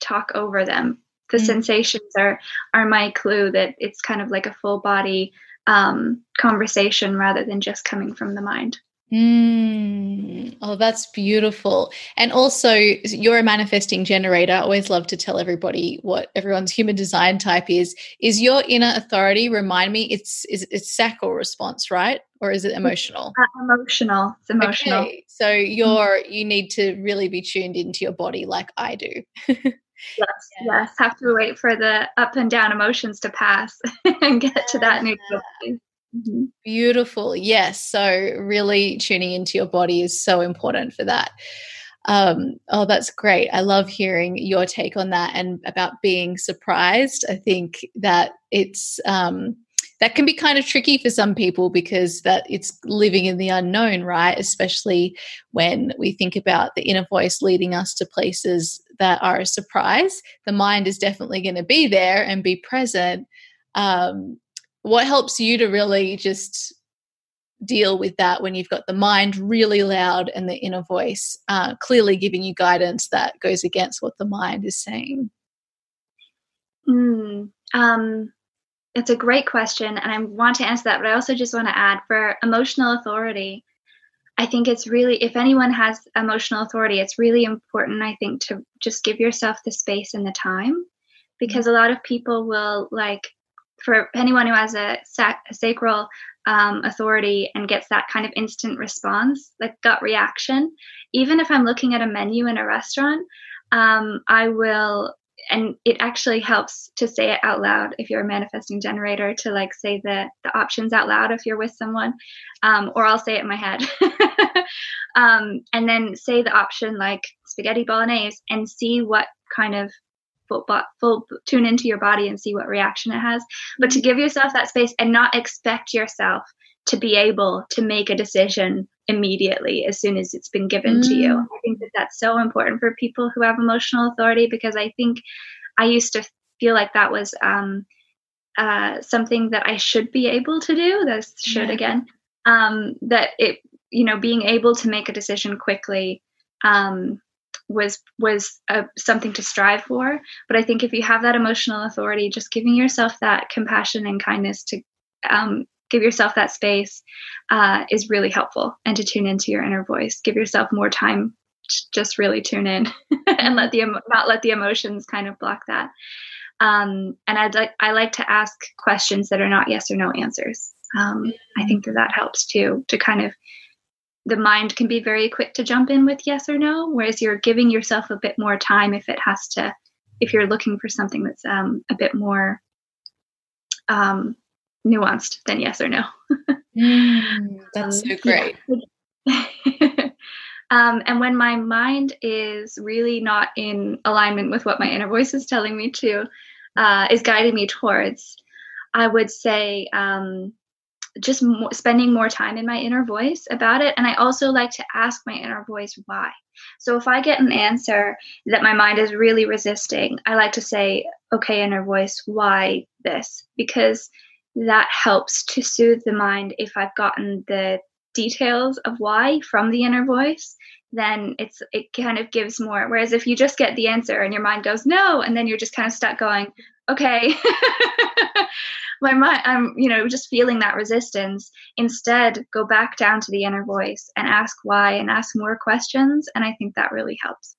talk over them. The mm. sensations are, are my clue that it's kind of like a full body um, conversation rather than just coming from the mind. Mm. Oh, that's beautiful. And also, you're a manifesting generator. I always love to tell everybody what everyone's human design type is. Is your inner authority, remind me, it's is it's sacral response, right? Or is it emotional? Uh, emotional. It's emotional. Okay. So you're you need to really be tuned into your body like I do. yes, yeah. yes. Have to wait for the up and down emotions to pass and get yeah. to that new feeling. Mm-hmm. Beautiful. Yes. So really tuning into your body is so important for that. Um, oh, that's great. I love hearing your take on that and about being surprised. I think that it's um, that can be kind of tricky for some people because that it's living in the unknown, right? Especially when we think about the inner voice leading us to places that are a surprise. The mind is definitely going to be there and be present. Um What helps you to really just deal with that when you've got the mind really loud and the inner voice uh, clearly giving you guidance that goes against what the mind is saying? Mm, um, it's a great question, and I want to answer that, but I also just want to add for emotional authority, I think it's really, if anyone has emotional authority, it's really important, I think, to just give yourself the space and the time, because a lot of people will like, for anyone who has a, sac- a sacral um, authority and gets that kind of instant response, like gut reaction, even if I'm looking at a menu in a restaurant, um, I will, and it actually helps to say it out loud if you're a manifesting generator, to like say the, the options out loud if you're with someone, um, or I'll say it in my head. um, and then say the option like spaghetti bolognese and see what kind of Full, full tune into your body and see what reaction it has, but to give yourself that space and not expect yourself to be able to make a decision immediately as soon as it's been given mm. to you. I think that that's so important for people who have emotional authority, because I think I used to feel like that was um, uh, something that I should be able to do. That's should yeah. again, um, that it, you know, being able to make a decision quickly, um, was was uh, something to strive for. But I think if you have that emotional authority, just giving yourself that compassion and kindness to um, give yourself that space uh, is really helpful. And to tune into your inner voice, give yourself more time to just really tune in and let the em- not let the emotions kind of block that. Um, and I'd like I like to ask questions that are not yes or no answers. Um, I think that that helps too, to kind of, the mind can be very quick to jump in with yes or no, whereas you're giving yourself a bit more time if it has to, if you're looking for something that's um, a bit more um, nuanced than yes or no. mm, that's um, so great. Yeah. um, and when my mind is really not in alignment with what my inner voice is telling me to, uh, is guiding me towards, I would say, um, just mo- spending more time in my inner voice about it. And I also like to ask my inner voice why. So if I get an answer that my mind is really resisting, I like to say, okay, inner voice, why this? Because that helps to soothe the mind. If I've gotten the details of why from the inner voice, then it's it kind of gives more. Whereas if you just get the answer and your mind goes, no, and then you're just kind of stuck going, okay, my mind, I'm, you know, just feeling that resistance. Instead, go back down to the inner voice and ask why and ask more questions. And I think that really helps.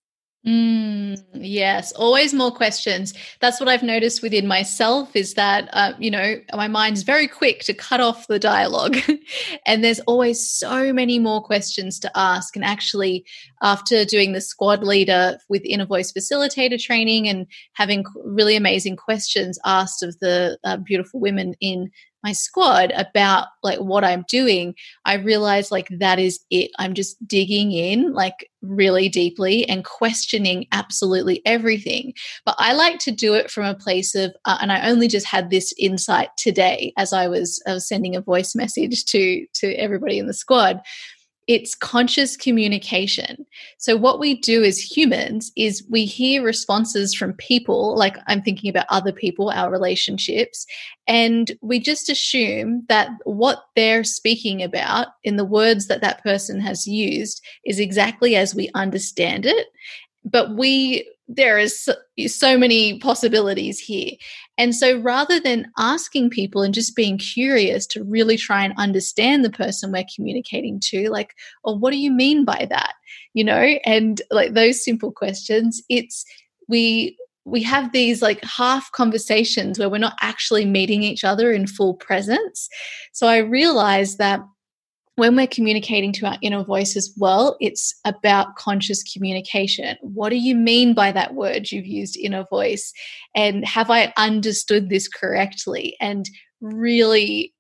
Mm, yes. Always more questions. That's what I've noticed within myself is that, uh, you know, my mind's very quick to cut off the dialogue and there's always so many more questions to ask. And actually after doing the squad leader with inner voice facilitator training and having really amazing questions asked of the uh, beautiful women in my squad about like what I'm doing, I realized like that is it. I'm just digging in like really deeply and questioning absolutely everything. But I like to do it from a place of, uh, and I only just had this insight today as I was, I was sending a voice message to, to everybody in the squad. It's conscious communication. So what we do as humans is we hear responses from people, like I'm thinking about other people, our relationships, and we just assume that what they're speaking about in the words that that person has used is exactly as we understand it. But we there is so many possibilities here. And so rather than asking people and just being curious to really try and understand the person we're communicating to, like, oh, what do you mean by that? You know, and like those simple questions, it's we we have these like half conversations where we're not actually meeting each other in full presence. So I realized that when we're communicating to our inner voice as well, it's about conscious communication. What do you mean by that word you've used, inner voice? And have I understood this correctly? And really,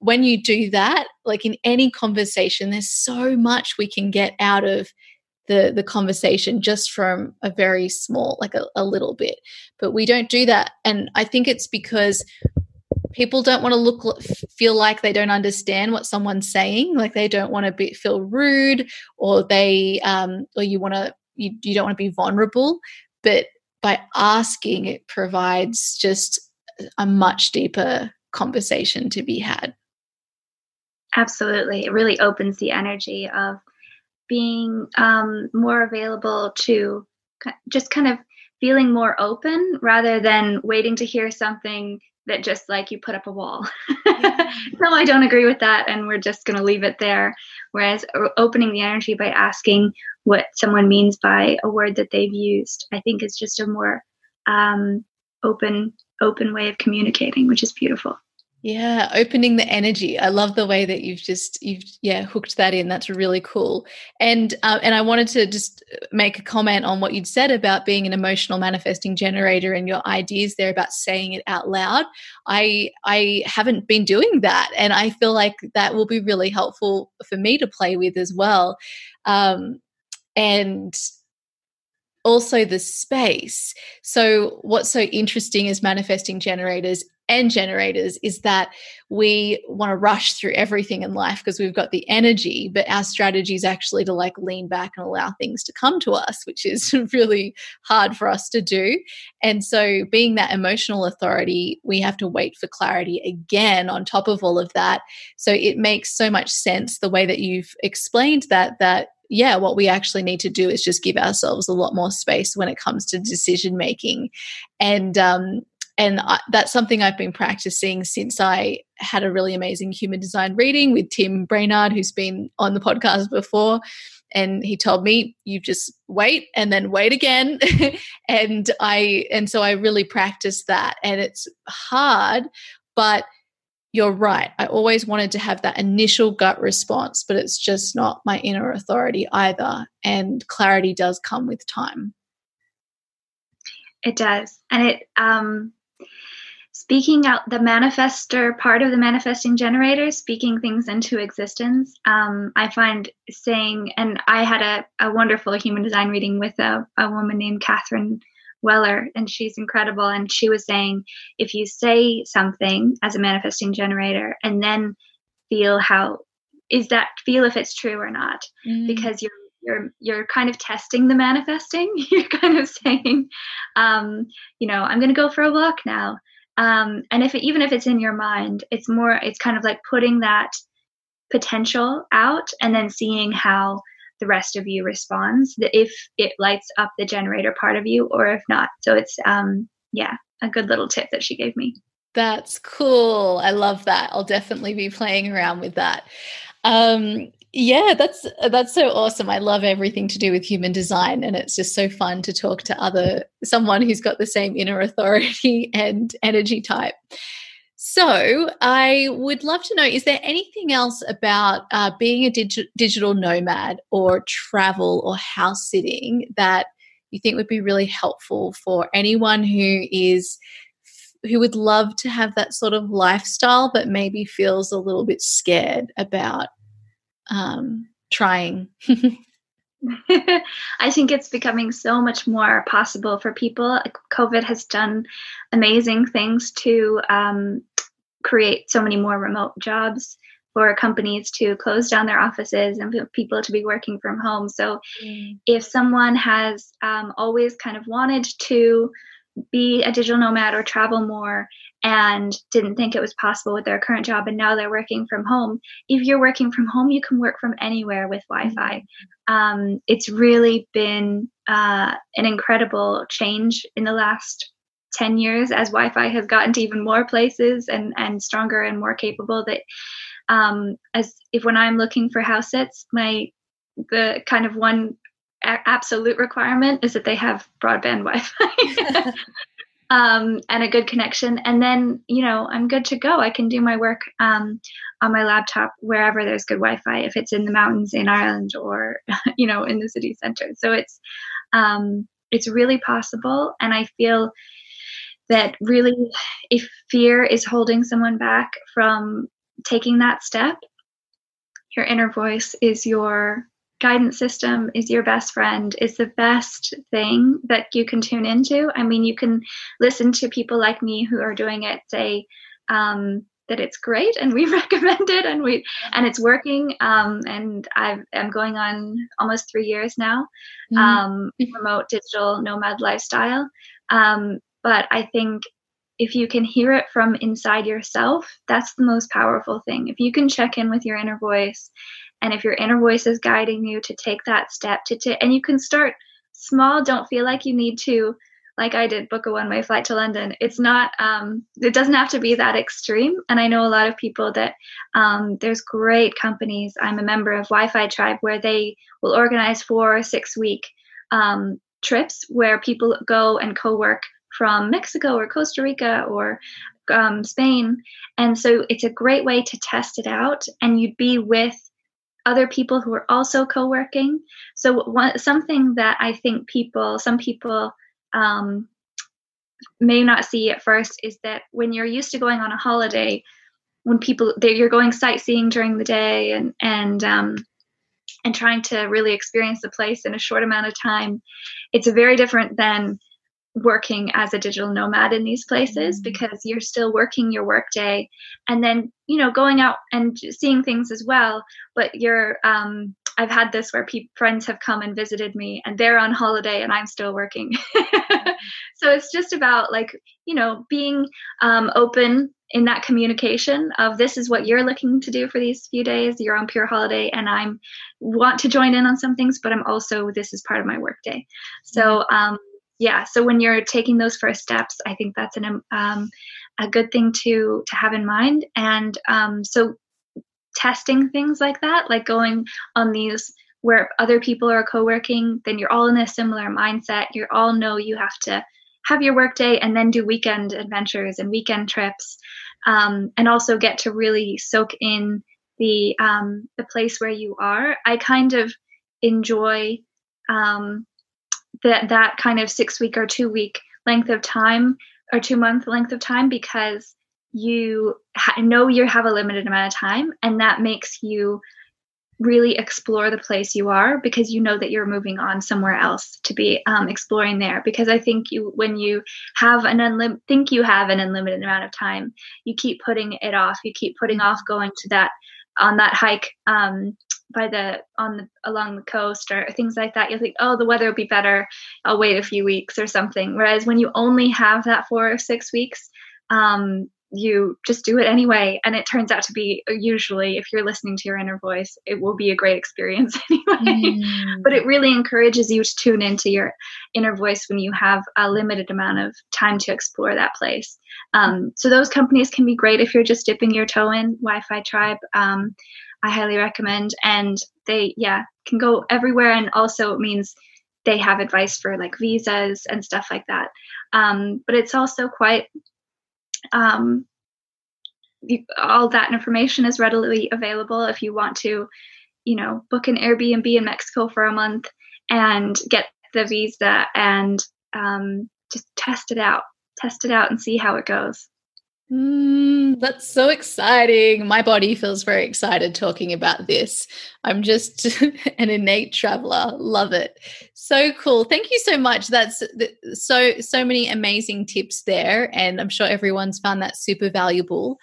when you do that, like in any conversation, there's so much we can get out of the, the conversation just from a very small, like a, a little bit. But we don't do that. And I think it's because people don't want to look, feel like they don't understand what someone's saying. Like they don't want to be, feel rude, or they, um, or you want to, you, you don't want to be vulnerable. But by asking, it provides just a much deeper conversation to be had. Absolutely, it really opens the energy of being um, more available to just kind of feeling more open, rather than waiting to hear something that just like you put up a wall. Yeah. No, I don't agree with that. And we're just going to leave it there. Whereas opening the energy by asking what someone means by a word that they've used, I think is just a more um, open, open way of communicating, which is beautiful. Yeah. Opening the energy. I love the way that you've just, you've yeah, hooked that in. That's really cool. And, uh, and I wanted to just make a comment on what you'd said about being an emotional manifesting generator and your ideas there about saying it out loud. I, I haven't been doing that. And I feel like that will be really helpful for me to play with as well. Um, and also the space. So what's so interesting is manifesting generators and generators is that we want to rush through everything in life because we've got the energy, but our strategy is actually to like lean back and allow things to come to us, which is really hard for us to do. And so being that emotional authority, we have to wait for clarity again on top of all of that. So it makes so much sense the way that you've explained that, that yeah, what we actually need to do is just give ourselves a lot more space when it comes to decision making. And um, and I, that's something I've been practicing since I had a really amazing human design reading with Tim Brainard, who's been on the podcast before. And he told me, you just wait and then wait again. and I and so I really practiced that. And it's hard, but you're right. I always wanted to have that initial gut response, but it's just not my inner authority either. And clarity does come with time. It does. And it um, speaking out the manifestor part of the manifesting generator, speaking things into existence, um, I find saying, and I had a, a wonderful human design reading with a, a woman named Catherine Weller, and she's incredible. And she was saying, if you say something as a manifesting generator and then feel how is that feel if it's true or not, mm. because you're You're you're kind of testing the manifesting. You're kind of saying, um, you know, I'm going to go for a walk now. Um, and if it, even if it's in your mind, it's more. It's kind of like putting that potential out and then seeing how the rest of you responds. That if it lights up the generator part of you, or if not. So it's um, yeah, a good little tip that she gave me. That's cool. I love that. I'll definitely be playing around with that. Um, Yeah, that's that's so awesome. I love everything to do with human design, and it's just so fun to talk to other someone who's got the same inner authority and energy type. So I would love to know, is there anything else about uh, being a dig- digital nomad or travel or house sitting that you think would be really helpful for anyone who is who would love to have that sort of lifestyle but maybe feels a little bit scared about um trying? I think it's becoming so much more possible for people. COVID has done amazing things to um create so many more remote jobs, for companies to close down their offices and people to be working from home. So mm. if someone has um always kind of wanted to be a digital nomad or travel more and didn't think it was possible with their current job, and now they're working from home. If you're working from home, you can work from anywhere with Wi-Fi. Mm-hmm. Um, it's really been uh, an incredible change in the last ten years as Wi-Fi has gotten to even more places and, and stronger and more capable. That um, as if when I'm looking for house sits, my the kind of one absolute requirement is that they have broadband Wi-Fi um, and a good connection. And then, you know, I'm good to go. I can do my work um, on my laptop wherever there's good Wi-Fi, if it's in the mountains in Ireland or, you know, in the city center. So it's um, it's really possible. And I feel that really if fear is holding someone back from taking that step, your inner voice is your guidance system, is your best friend, is the best thing that you can tune into. I mean, you can listen to people like me who are doing it say um, that it's great and we recommend it and we and it's working. Um, and I've, I'm going on almost three years now, um, mm-hmm. remote digital nomad lifestyle. Um, but I think if you can hear it from inside yourself, that's the most powerful thing. If you can check in with your inner voice, and if your inner voice is guiding you to take that step, to, to and you can start small. Don't feel like you need to, like I did, book a one-way flight to London. It's not, um, it doesn't have to be that extreme. And I know a lot of people that um, there's great companies. I'm a member of Wi-Fi Tribe, where they will organize four or six week um, trips where people go and co-work from Mexico or Costa Rica or um, Spain. And so it's a great way to test it out, and you'd be with other people who are also co-working. So one, something that I think people, some people um, may not see at first is that when you're used to going on a holiday, when people, you're going sightseeing during the day and, and, um, and trying to really experience the place in a short amount of time, it's very different than working as a digital nomad in these places, because you're still working your work day and then, you know, going out and seeing things as well. But you're, um, I've had this where pe- friends have come and visited me and they're on holiday and I'm still working. So it's just about like, you know, being um, open in that communication of, this is what you're looking to do for these few days. You're on Pure Holiday, and I'm want to join in on some things, but I'm also, this is part of my work day. So um, yeah, so when you're taking those first steps, I think that's an, um, a good thing to to have in mind. And um, so testing things like that, like going on these where other people are co-working, then you're all in a similar mindset. You all know you have to have your work day and then do weekend adventures and weekend trips, um, and also get to really soak in the um, the place where you are. I kind of enjoy um, that that kind of six week or two week length of time or two month length of time, because you ha- know you have a limited amount of time, and that makes you really explore the place you are, because you know that you're moving on somewhere else to be um, exploring there. Because I think you, when you have an unlim- think you have an unlimited amount of time, you keep putting it off. You keep putting off going to that on that hike um, by the on the, along the coast or things like that. You'll think, oh, the weather will be better. I'll wait a few weeks or something. Whereas when you only have that four or six weeks, um, you just do it anyway. And it turns out to be, usually, if you're listening to your inner voice, it will be a great experience anyway. Mm. But it really encourages you to tune into your inner voice when you have a limited amount of time to explore that place. Um, so those companies can be great if you're just dipping your toe in. Wi-Fi Tribe, um, I highly recommend. And they, yeah, can go everywhere. And also it means they have advice for like visas and stuff like that. Um, but it's also quite... Um, you, all that information is readily available if you want to, you know, book an Airbnb in Mexico for a month and get the visa and um, just test it out, test it out and see how it goes. Mm, that's so exciting. My body feels very excited talking about this. I'm just an innate traveler. Love it. So cool. Thank you so much. That's so, so many amazing tips there. And I'm sure everyone's found that super valuable.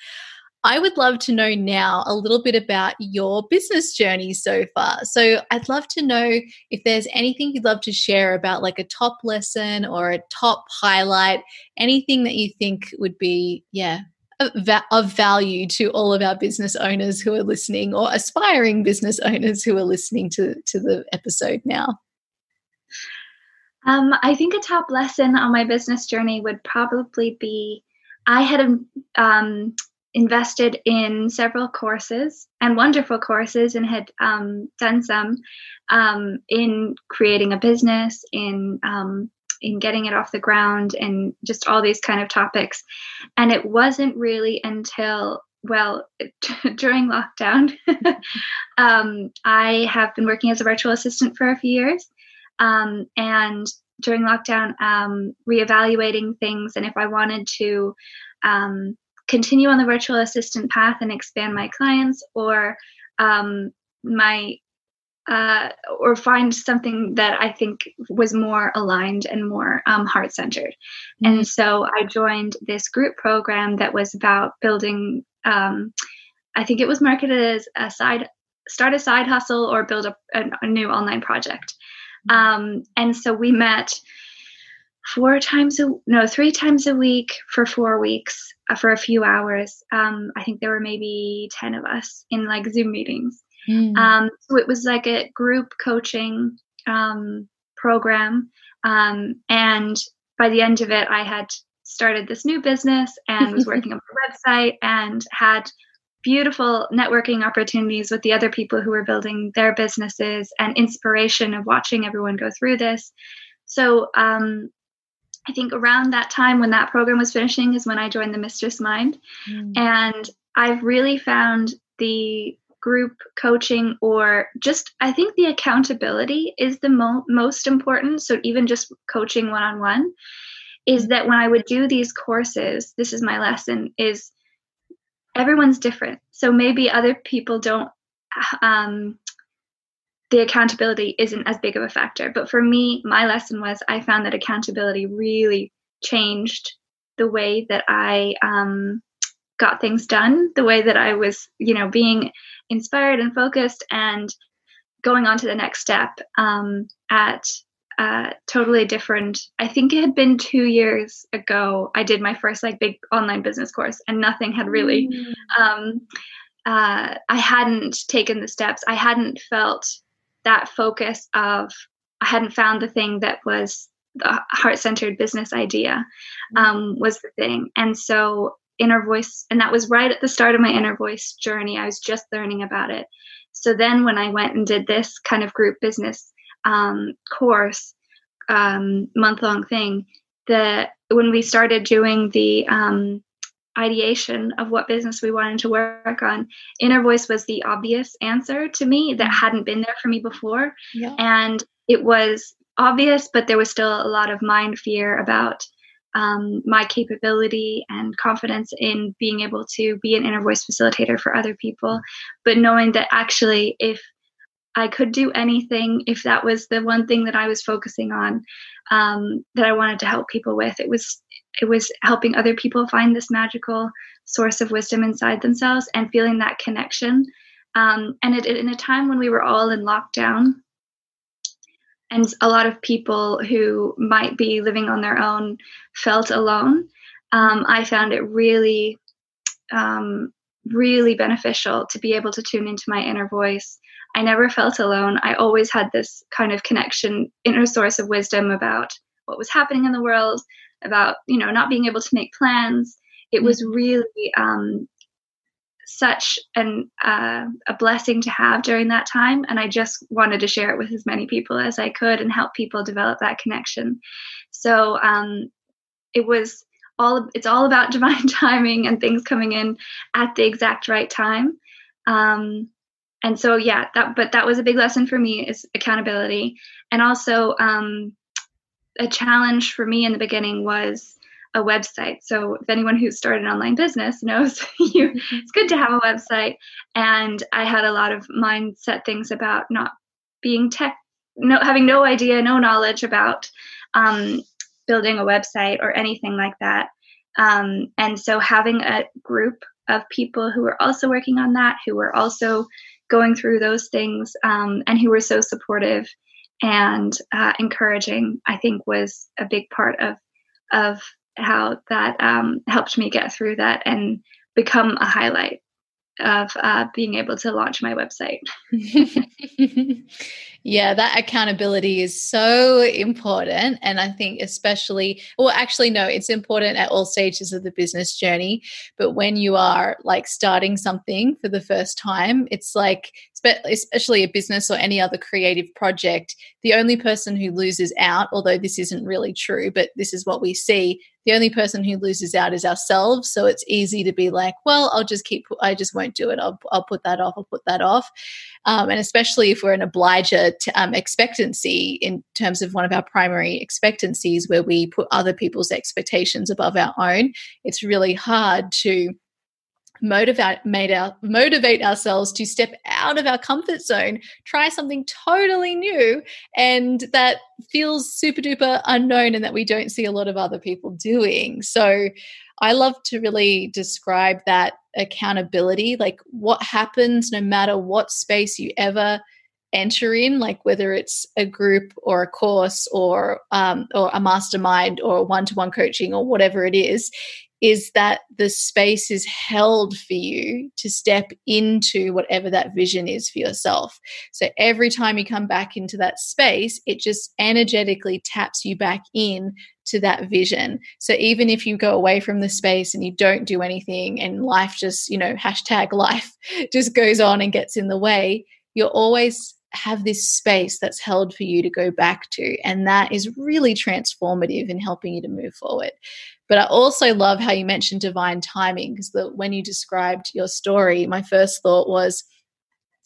I would love to know now a little bit about your business journey so far. So I'd love to know if there's anything you'd love to share about like a top lesson or a top highlight, anything that you think would be, yeah, of value to all of our business owners who are listening, or aspiring business owners who are listening to, to the episode now. Um, I think a top lesson on my business journey would probably be, I had a... Um, invested in several courses and wonderful courses, and had um, done some um, in creating a business, in um, in getting it off the ground, and just all these kind of topics. And it wasn't really until, well, during lockdown, um, I have been working as a virtual assistant for a few years. Um, and during lockdown, um, reevaluating things, and if I wanted to um, continue on the virtual assistant path and expand my clients, or um, my uh, or find something that I think was more aligned and more um, heart-centered. Mm-hmm. And so I joined this group program that was about building, um, I think it was marketed as a side, start a side hustle or build a, a, a new online project. Mm-hmm. Um, and so we met four times, a, no, three times a week for four weeks. For a few hours. Um, I think there were maybe ten of us in like Zoom meetings. Mm. Um, so it was like a group coaching um, program. Um, and by the end of it, I had started this new business and was working on my website and had beautiful networking opportunities with the other people who were building their businesses, and inspiration of watching everyone go through this. So, um, I think around that time when that program was finishing is when I joined the Mistress Mind. Mm. And I've really found the group coaching, or just, I think the accountability is the mo- most important. So even just coaching one-on-one is that when I would do these courses, this is my lesson, is everyone's different. So maybe other people don't, um, the accountability isn't as big of a factor. But for me, my lesson was I found that accountability really changed the way that I um, got things done, the way that I was, you know, being inspired and focused and going on to the next step um, at uh, totally different. I think it had been two years ago I did my first like big online business course, and nothing had really, mm. um, uh, I hadn't taken the steps. I hadn't felt that focus of, I hadn't found the thing that was the heart-centered business idea, um, was the thing. And so inner voice, and that was right at the start of my inner voice journey. I was just learning about it. So then when I went and did this kind of group business um, course, um, month-long thing, the when we started doing the um, ideation of what business we wanted to work on, inner voice was the obvious answer to me that hadn't been there for me before. Yeah. And it was obvious, but there was still a lot of mind fear about um, my capability and confidence in being able to be an inner voice facilitator for other people. But knowing that actually, if I could do anything, if that was the one thing that I was focusing on, um, that I wanted to help people with, it was, it was helping other people find this magical source of wisdom inside themselves and feeling that connection. Um, and it, in a time when we were all in lockdown, and a lot of people who might be living on their own felt alone. Um, I found it really, um, really beneficial to be able to tune into my inner voice. I never felt alone. I always had this kind of connection, inner source of wisdom about what was happening in the world, about, you know, not being able to make plans. It mm-hmm. was really um, such an uh, a blessing to have during that time, and I just wanted to share it with as many people as I could and help people develop that connection. So um, it was all it's all about divine timing and things coming in at the exact right time. Um, and so yeah, that but that was a big lesson for me, is accountability, and also um, a challenge for me in the beginning was a website. So if anyone who's started an online business knows, you, it's good to have a website. And I had a lot of mindset things about not being tech, no, having no idea, no knowledge about um, building a website or anything like that. Um, and so having a group of people who were also working on that, who were also going through those things, um, and who were so supportive and uh, encouraging, I think was a big part of of how that um, helped me get through that and become a highlight of uh, being able to launch my website. Yeah, that accountability is so important. And I think especially, well, actually, no, it's important at all stages of the business journey. But when you are like starting something for the first time, it's like, especially a business or any other creative project, the only person who loses out, although this isn't really true, but this is what we see, the only person who loses out is ourselves. So it's easy to be like, well, I'll just keep, I just won't do it. I'll, I'll put that off. I'll put that off. Um, and especially if we're an obliger to um, expectancy in terms of one of our primary expectancies, where we put other people's expectations above our own, it's really hard to motivate made our motivate ourselves to step out of our comfort zone, try something totally new, and that feels super duper unknown and that we don't see a lot of other people doing. So I love to really describe that accountability, like what happens no matter what space you ever enter in, like whether it's a group or a course or um, or a mastermind or one-to-one coaching or whatever it is, is that the space is held for you to step into whatever that vision is for yourself. So every time you come back into that space, it just energetically taps you back in to that vision. So even if you go away from the space and you don't do anything and life just, you know, hashtag life just goes on and gets in the way, you'll always have this space that's held for you to go back to. And that is really transformative in helping you to move forward. But I also love how you mentioned divine timing, because when you described your story, my first thought was,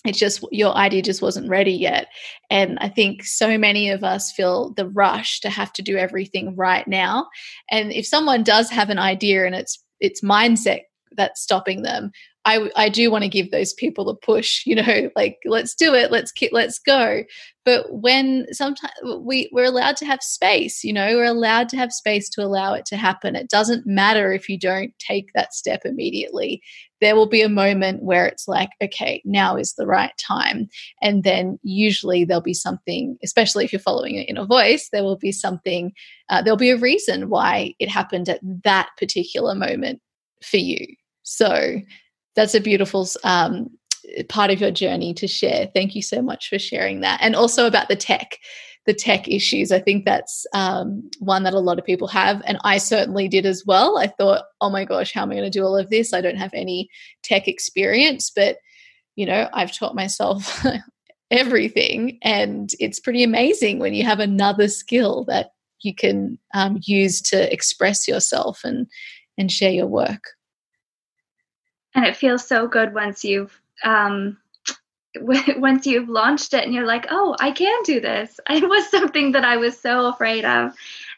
it's just your idea just wasn't ready yet. And I think so many of us feel the rush to have to do everything right now. And if someone does have an idea and it's it's mindset that's stopping them, I, I do want to give those people a push, you know, like, let's do it, let's keep, let's go. But when sometimes we, we're allowed to have space, you know, we're allowed to have space to allow it to happen. It doesn't matter if you don't take that step immediately. There will be a moment where it's like, okay, now is the right time. And then usually there'll be something, especially if you're following your inner voice, there will be something, uh, there'll be a reason why it happened at that particular moment for you. So that's a beautiful um, part of your journey to share. Thank you so much for sharing that. And also about the tech, the tech issues. I think that's um, one that a lot of people have, and I certainly did as well. I thought, oh my gosh, how am I going to do all of this? I don't have any tech experience, but, you know, I've taught myself everything, and it's pretty amazing when you have another skill that you can um, use to express yourself and, and share your work. And it feels so good once you've um, w- once you've launched it and you're like, oh, I can do this. It was something that I was so afraid of.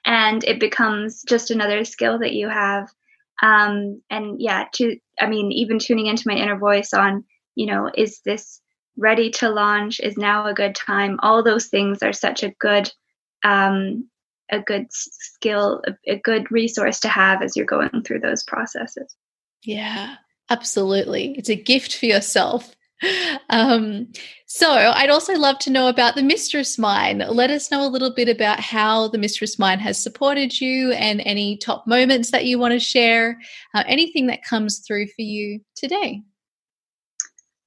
And it becomes just another skill that you have. Um, and yeah, to, I mean, even tuning into my inner voice on, you know, is this ready to launch? Is now a good time? All those things are such a good, um, a good skill, a, a good resource to have as you're going through those processes. Yeah. Absolutely. It's a gift for yourself. Um, so I'd also love to know about the Mistress Mind. Let us know a little bit about how the Mistress Mind has supported you and any top moments that you want to share, uh, anything that comes through for you today.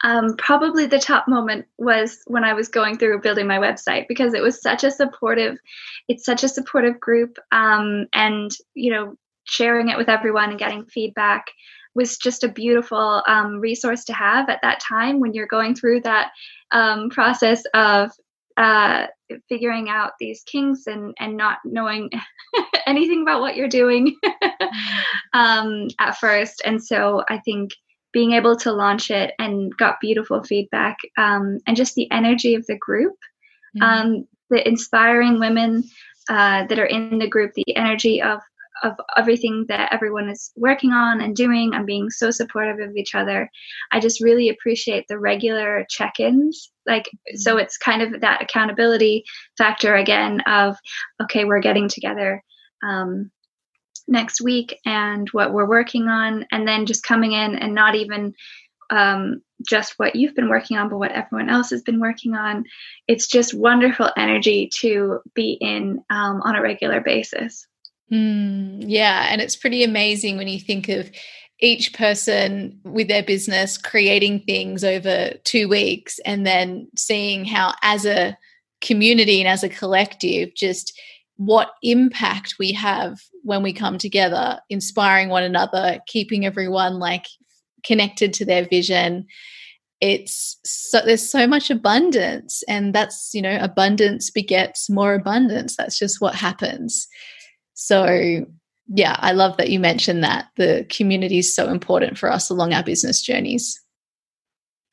Um, probably the top moment was when I was going through building my website, because it was such a supportive, it's such a supportive group. Um, and, you know, sharing it with everyone and getting feedback was just a beautiful um, resource to have at that time when you're going through that um, process of uh, figuring out these kinks and, and not knowing anything about what you're doing um, at first. And so I think being able to launch it and got beautiful feedback um, and just the energy of the group, mm-hmm. um, the inspiring women uh, that are in the group, the energy of of everything that everyone is working on and doing and being so supportive of each other. I just really appreciate the regular check-ins. Like, mm-hmm. So it's kind of that accountability factor again of, okay, we're getting together um, next week and what we're working on. And then just coming in and not even um, just what you've been working on, but what everyone else has been working on. It's just wonderful energy to be in um, on a regular basis. Mm, yeah. And it's pretty amazing when you think of each person with their business creating things over two weeks and then seeing how as a community and as a collective, just what impact we have when we come together, inspiring one another, keeping everyone like connected to their vision. It's so, there's so much abundance, and that's, you know, abundance begets more abundance. That's just what happens. So, yeah, I love that you mentioned that. The community is so important for us along our business journeys.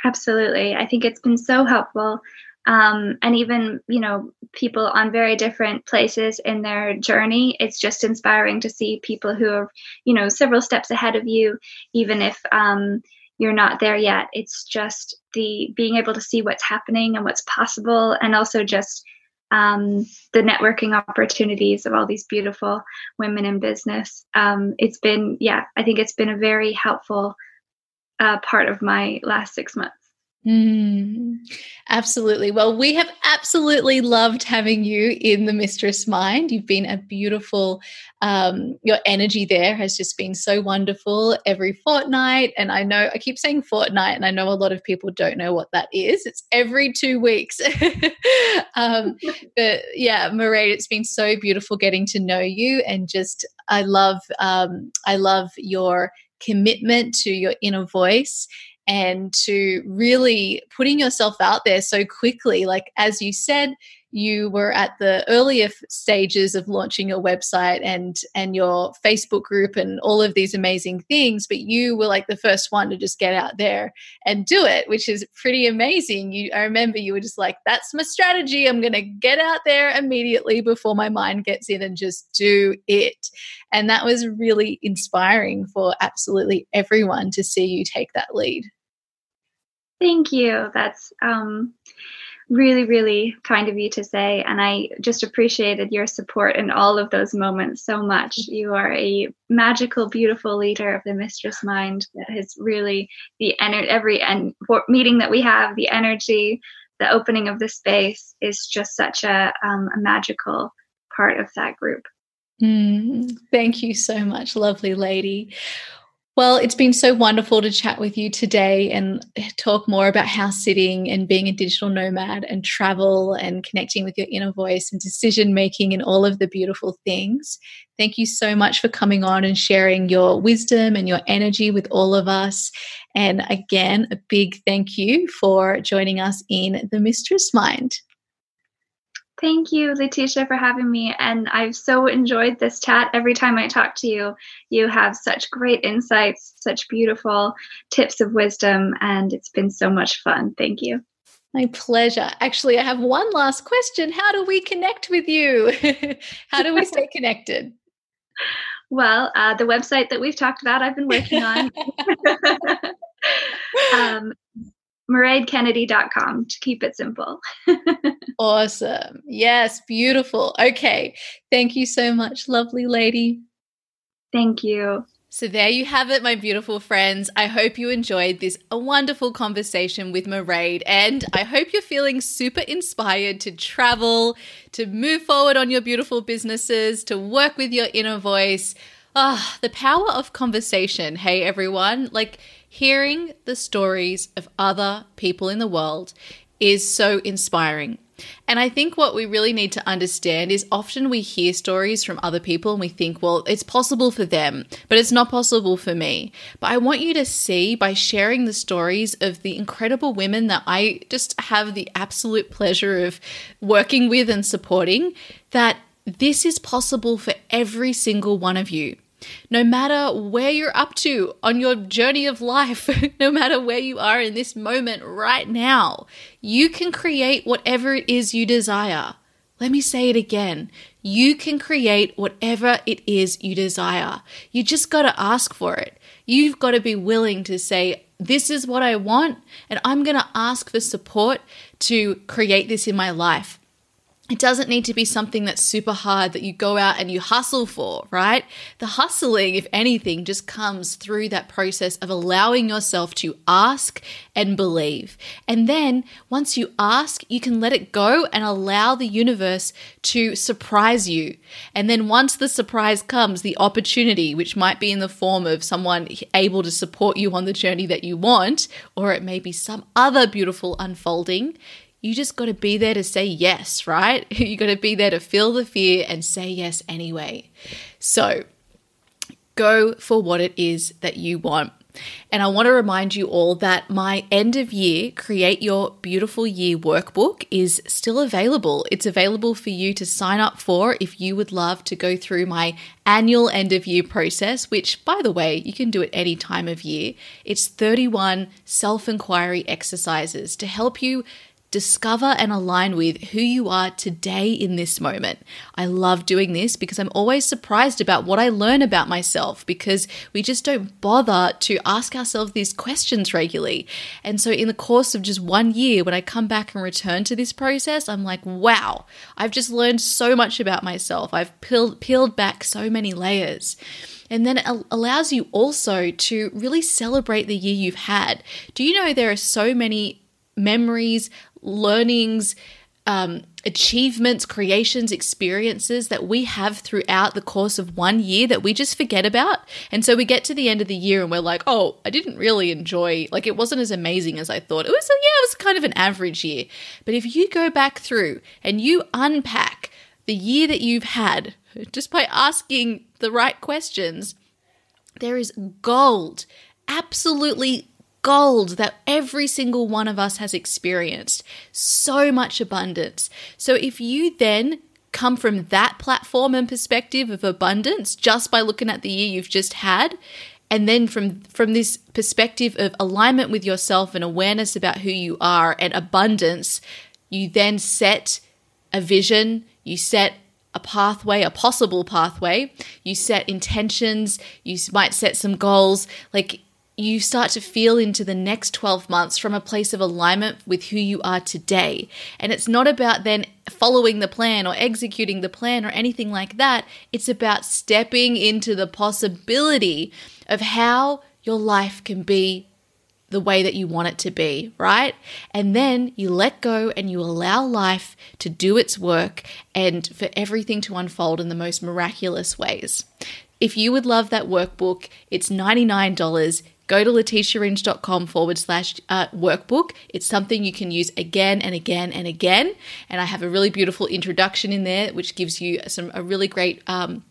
Absolutely. I think it's been so helpful. Um, and even, you know, people on very different places in their journey, it's just inspiring to see people who are, you know, several steps ahead of you, even if um, you're not there yet. It's just the being able to see what's happening and what's possible, and also just Um, the networking opportunities of all these beautiful women in business. Um, it's been, yeah, I think it's been a very helpful uh, part of my last six months. Mm, absolutely. Well, we have absolutely loved having you in the Mistress Mind. You've been a beautiful, um, your energy there has just been so wonderful every fortnight. And I know I keep saying fortnight, and I know a lot of people don't know what that is. It's every two weeks. um, but yeah, Mairead, it's been so beautiful getting to know you, and just, I love, um, I love your commitment to your inner voice and to really putting yourself out there so quickly. Like, as you said, you were at the earlier stages of launching your website and and your Facebook group and all of these amazing things, but you were like the first one to just get out there and do it, which is pretty amazing. You, I remember you were just like, that's my strategy. I'm going to get out there immediately before my mind gets in and just do it. And that was really inspiring for absolutely everyone to see you take that lead. Thank you. That's um really, really kind of you to say. And I just appreciated your support in all of those moments so much. You are a magical, beautiful leader of the Mistress Mind that has really the energy, every en- meeting that we have, the energy, the opening of the space is just such a, um, a magical part of that group. Mm, thank you so much, lovely lady. Well, it's been so wonderful to chat with you today and talk more about house sitting and being a digital nomad and travel and connecting with your inner voice and decision making and all of the beautiful things. Thank you so much for coming on and sharing your wisdom and your energy with all of us. And again, a big thank you for joining us in the Mistress Mind. Thank you, Letitia, for having me. And I've so enjoyed this chat. Every time I talk to you, you have such great insights, such beautiful tips of wisdom, and it's been so much fun. Thank you. My pleasure. Actually, I have one last question. How do we connect with you? How do we stay connected? Well, uh, the website that we've talked about, I've been working on. um Maraid Kennedy dot com, to keep it simple. Awesome. Yes, beautiful. Okay. Thank you so much, lovely lady. Thank you. So there you have it, my beautiful friends. I hope you enjoyed this a wonderful conversation with Mairead, and I hope you're feeling super inspired to travel, to move forward on your beautiful businesses, to work with your inner voice. Ah, oh, the power of conversation. Hey, everyone. Like, hearing the stories of other people in the world is so inspiring. And I think what we really need to understand is often we hear stories from other people and we think, well, it's possible for them, but it's not possible for me. But I want you to see, by sharing the stories of the incredible women that I just have the absolute pleasure of working with and supporting, that this is possible for every single one of you. No matter where you're up to on your journey of life, no matter where you are in this moment right now, you can create whatever it is you desire. Let me say it again. You can create whatever it is you desire. You just got to ask for it. You've got to be willing to say, this is what I want, and I'm going to ask for support to create this in my life. It doesn't need to be something that's super hard that you go out and you hustle for, right? The hustling, if anything, just comes through that process of allowing yourself to ask and believe. And then once you ask, you can let it go and allow the universe to surprise you. And then once the surprise comes, the opportunity, which might be in the form of someone able to support you on the journey that you want, or it may be some other beautiful unfolding. You just got to be there to say yes, right? You got to be there to feel the fear and say yes anyway. So go for what it is that you want. And I want to remind you all that my end of year Create Your Beautiful Year workbook is still available. It's available for you to sign up for if you would love to go through my annual end of year process, which, by the way, you can do at any time of year. It's thirty-one self-inquiry exercises to help you discover and align with who you are today in this moment. I love doing this because I'm always surprised about what I learn about myself, because we just don't bother to ask ourselves these questions regularly. And so in the course of just one year, when I come back and return to this process, I'm like, wow, I've just learned so much about myself. I've peeled, peeled back so many layers. And then it allows you also to really celebrate the year you've had. Do you know there are so many memories, learnings, um, achievements, creations, experiences that we have throughout the course of one year that we just forget about? And so we get to the end of the year and we're like, oh, I didn't really enjoy, like it wasn't as amazing as I thought. It was, yeah, it was kind of an average year. But if you go back through and you unpack the year that you've had just by asking the right questions, there is gold, absolutely gold that every single one of us has experienced. So much abundance. So if you then come from that platform and perspective of abundance just by looking at the year you've just had, and then from from this perspective of alignment with yourself and awareness about who you are and abundance, you then set a vision, you set a pathway, a possible pathway, you set intentions, you might set some goals, like you start to feel into the next twelve months from a place of alignment with who you are today. And it's not about then following the plan or executing the plan or anything like that. It's about stepping into the possibility of how your life can be the way that you want it to be, right? And then you let go and you allow life to do its work and for everything to unfold in the most miraculous ways. If you would love that workbook, it's ninety-nine dollars. Go to Letitia Ringe dot com forward slash workbook. It's something you can use again and again and again. And I have a really beautiful introduction in there, which gives you some a really great um,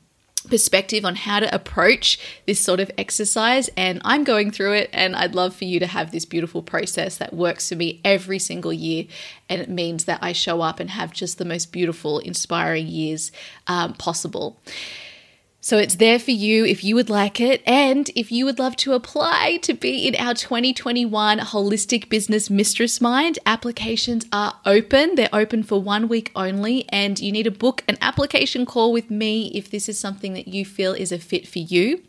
perspective on how to approach this sort of exercise. And I'm going through it, and I'd love for you to have this beautiful process that works for me every single year. And it means that I show up and have just the most beautiful, inspiring years um, possible. So it's there for you if you would like it. And if you would love to apply to be in our twenty twenty-one Holistic Business Mistress Mind, applications are open. They're open for one week only. And you need to book an application call with me if this is something that you feel is a fit for you.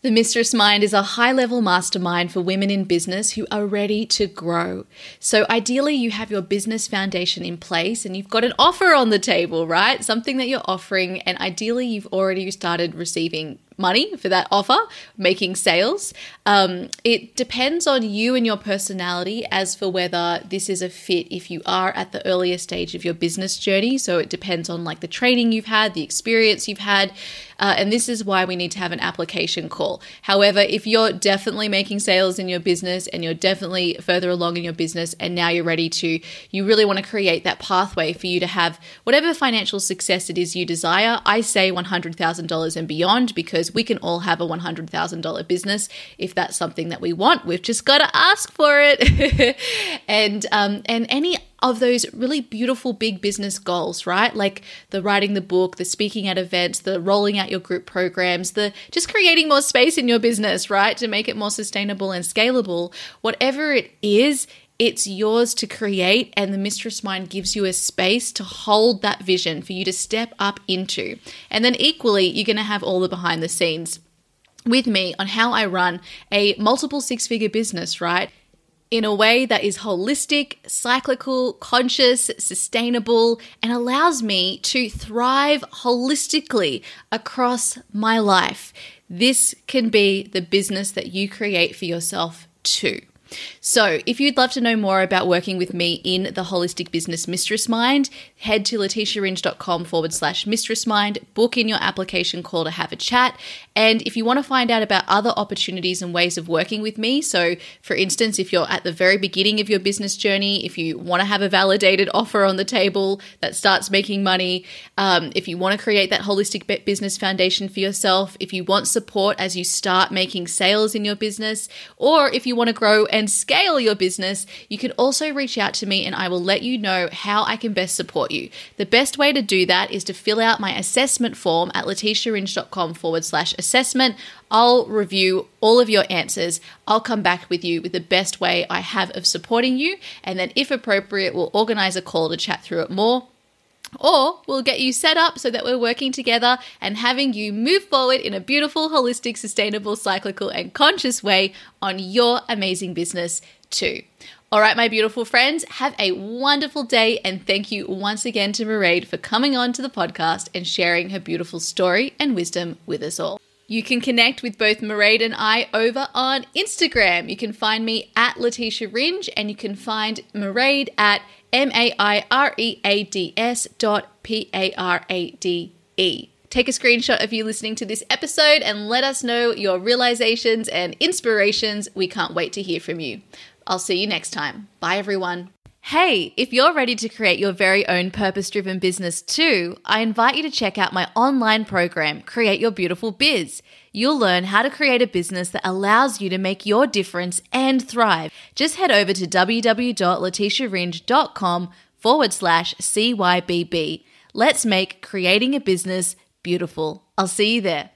The Mistress Mind is a high-level mastermind for women in business who are ready to grow. So ideally, you have your business foundation in place and you've got an offer on the table, right? Something that you're offering, and ideally, you've already started receiving money for that offer, making sales. Um, it depends on you and your personality as for whether this is a fit if you are at the earlier stage of your business journey. So it depends on like the training you've had, the experience you've had. Uh, and this is why we need to have an application call. However, if you're definitely making sales in your business and you're definitely further along in your business and now you're ready to, you really want to create that pathway for you to have whatever financial success it is you desire. I say one hundred thousand dollars and beyond, because we can all have a one hundred thousand dollars business if that's something that we want. We've just got to ask for it. and um, and any of those really beautiful big business goals, right? Like the writing the book, the speaking at events, the rolling out your group programs, the just creating more space in your business, right? To make it more sustainable and scalable. Whatever it is, it's yours to create, and the Mistress Mind gives you a space to hold that vision for you to step up into. And then equally, you're going to have all the behind the scenes with me on how I run a multiple six-figure business, right? In a way that is holistic, cyclical, conscious, sustainable, and allows me to thrive holistically across my life. This can be the business that you create for yourself too. So if you'd love to know more about working with me in the Holistic Business Mistress Mind, head to Letitia Ringe dot com forward slash Mistress Mind, book in your application call to have a chat. And if you want to find out about other opportunities and ways of working with me, so for instance, if you're at the very beginning of your business journey, if you want to have a validated offer on the table that starts making money, um, if you want to create that holistic business foundation for yourself, if you want support as you start making sales in your business, or if you want to grow and scale your business, you can also reach out to me and I will let you know how I can best support you. The best way to do that is to fill out my assessment form at Letitia Ringe dot com forward slash assessment. I'll review all of your answers. I'll come back with you with the best way I have of supporting you. And then if appropriate, we'll organize a call to chat through it more. Or we'll get you set up so that we're working together and having you move forward in a beautiful, holistic, sustainable, cyclical, and conscious way on your amazing business too. All right, my beautiful friends, have a wonderful day. And thank you once again to Mairead for coming on to the podcast and sharing her beautiful story and wisdom with us all. You can connect with both Mairead and I over on Instagram. You can find me at Letitia Ringe, and you can find Mairead at M-A-I-R-E-A-D-S dot P-A-R-A-D-E. Take a screenshot of you listening to this episode and let us know your realizations and inspirations. We can't wait to hear from you. I'll see you next time. Bye, everyone. Hey, if you're ready to create your very own purpose-driven business too, I invite you to check out my online program, Create Your Beautiful Biz. You'll learn how to create a business that allows you to make your difference and thrive. Just head over to www.letitiaringe.com forward slash CYBB. Let's make creating a business beautiful. I'll see you there.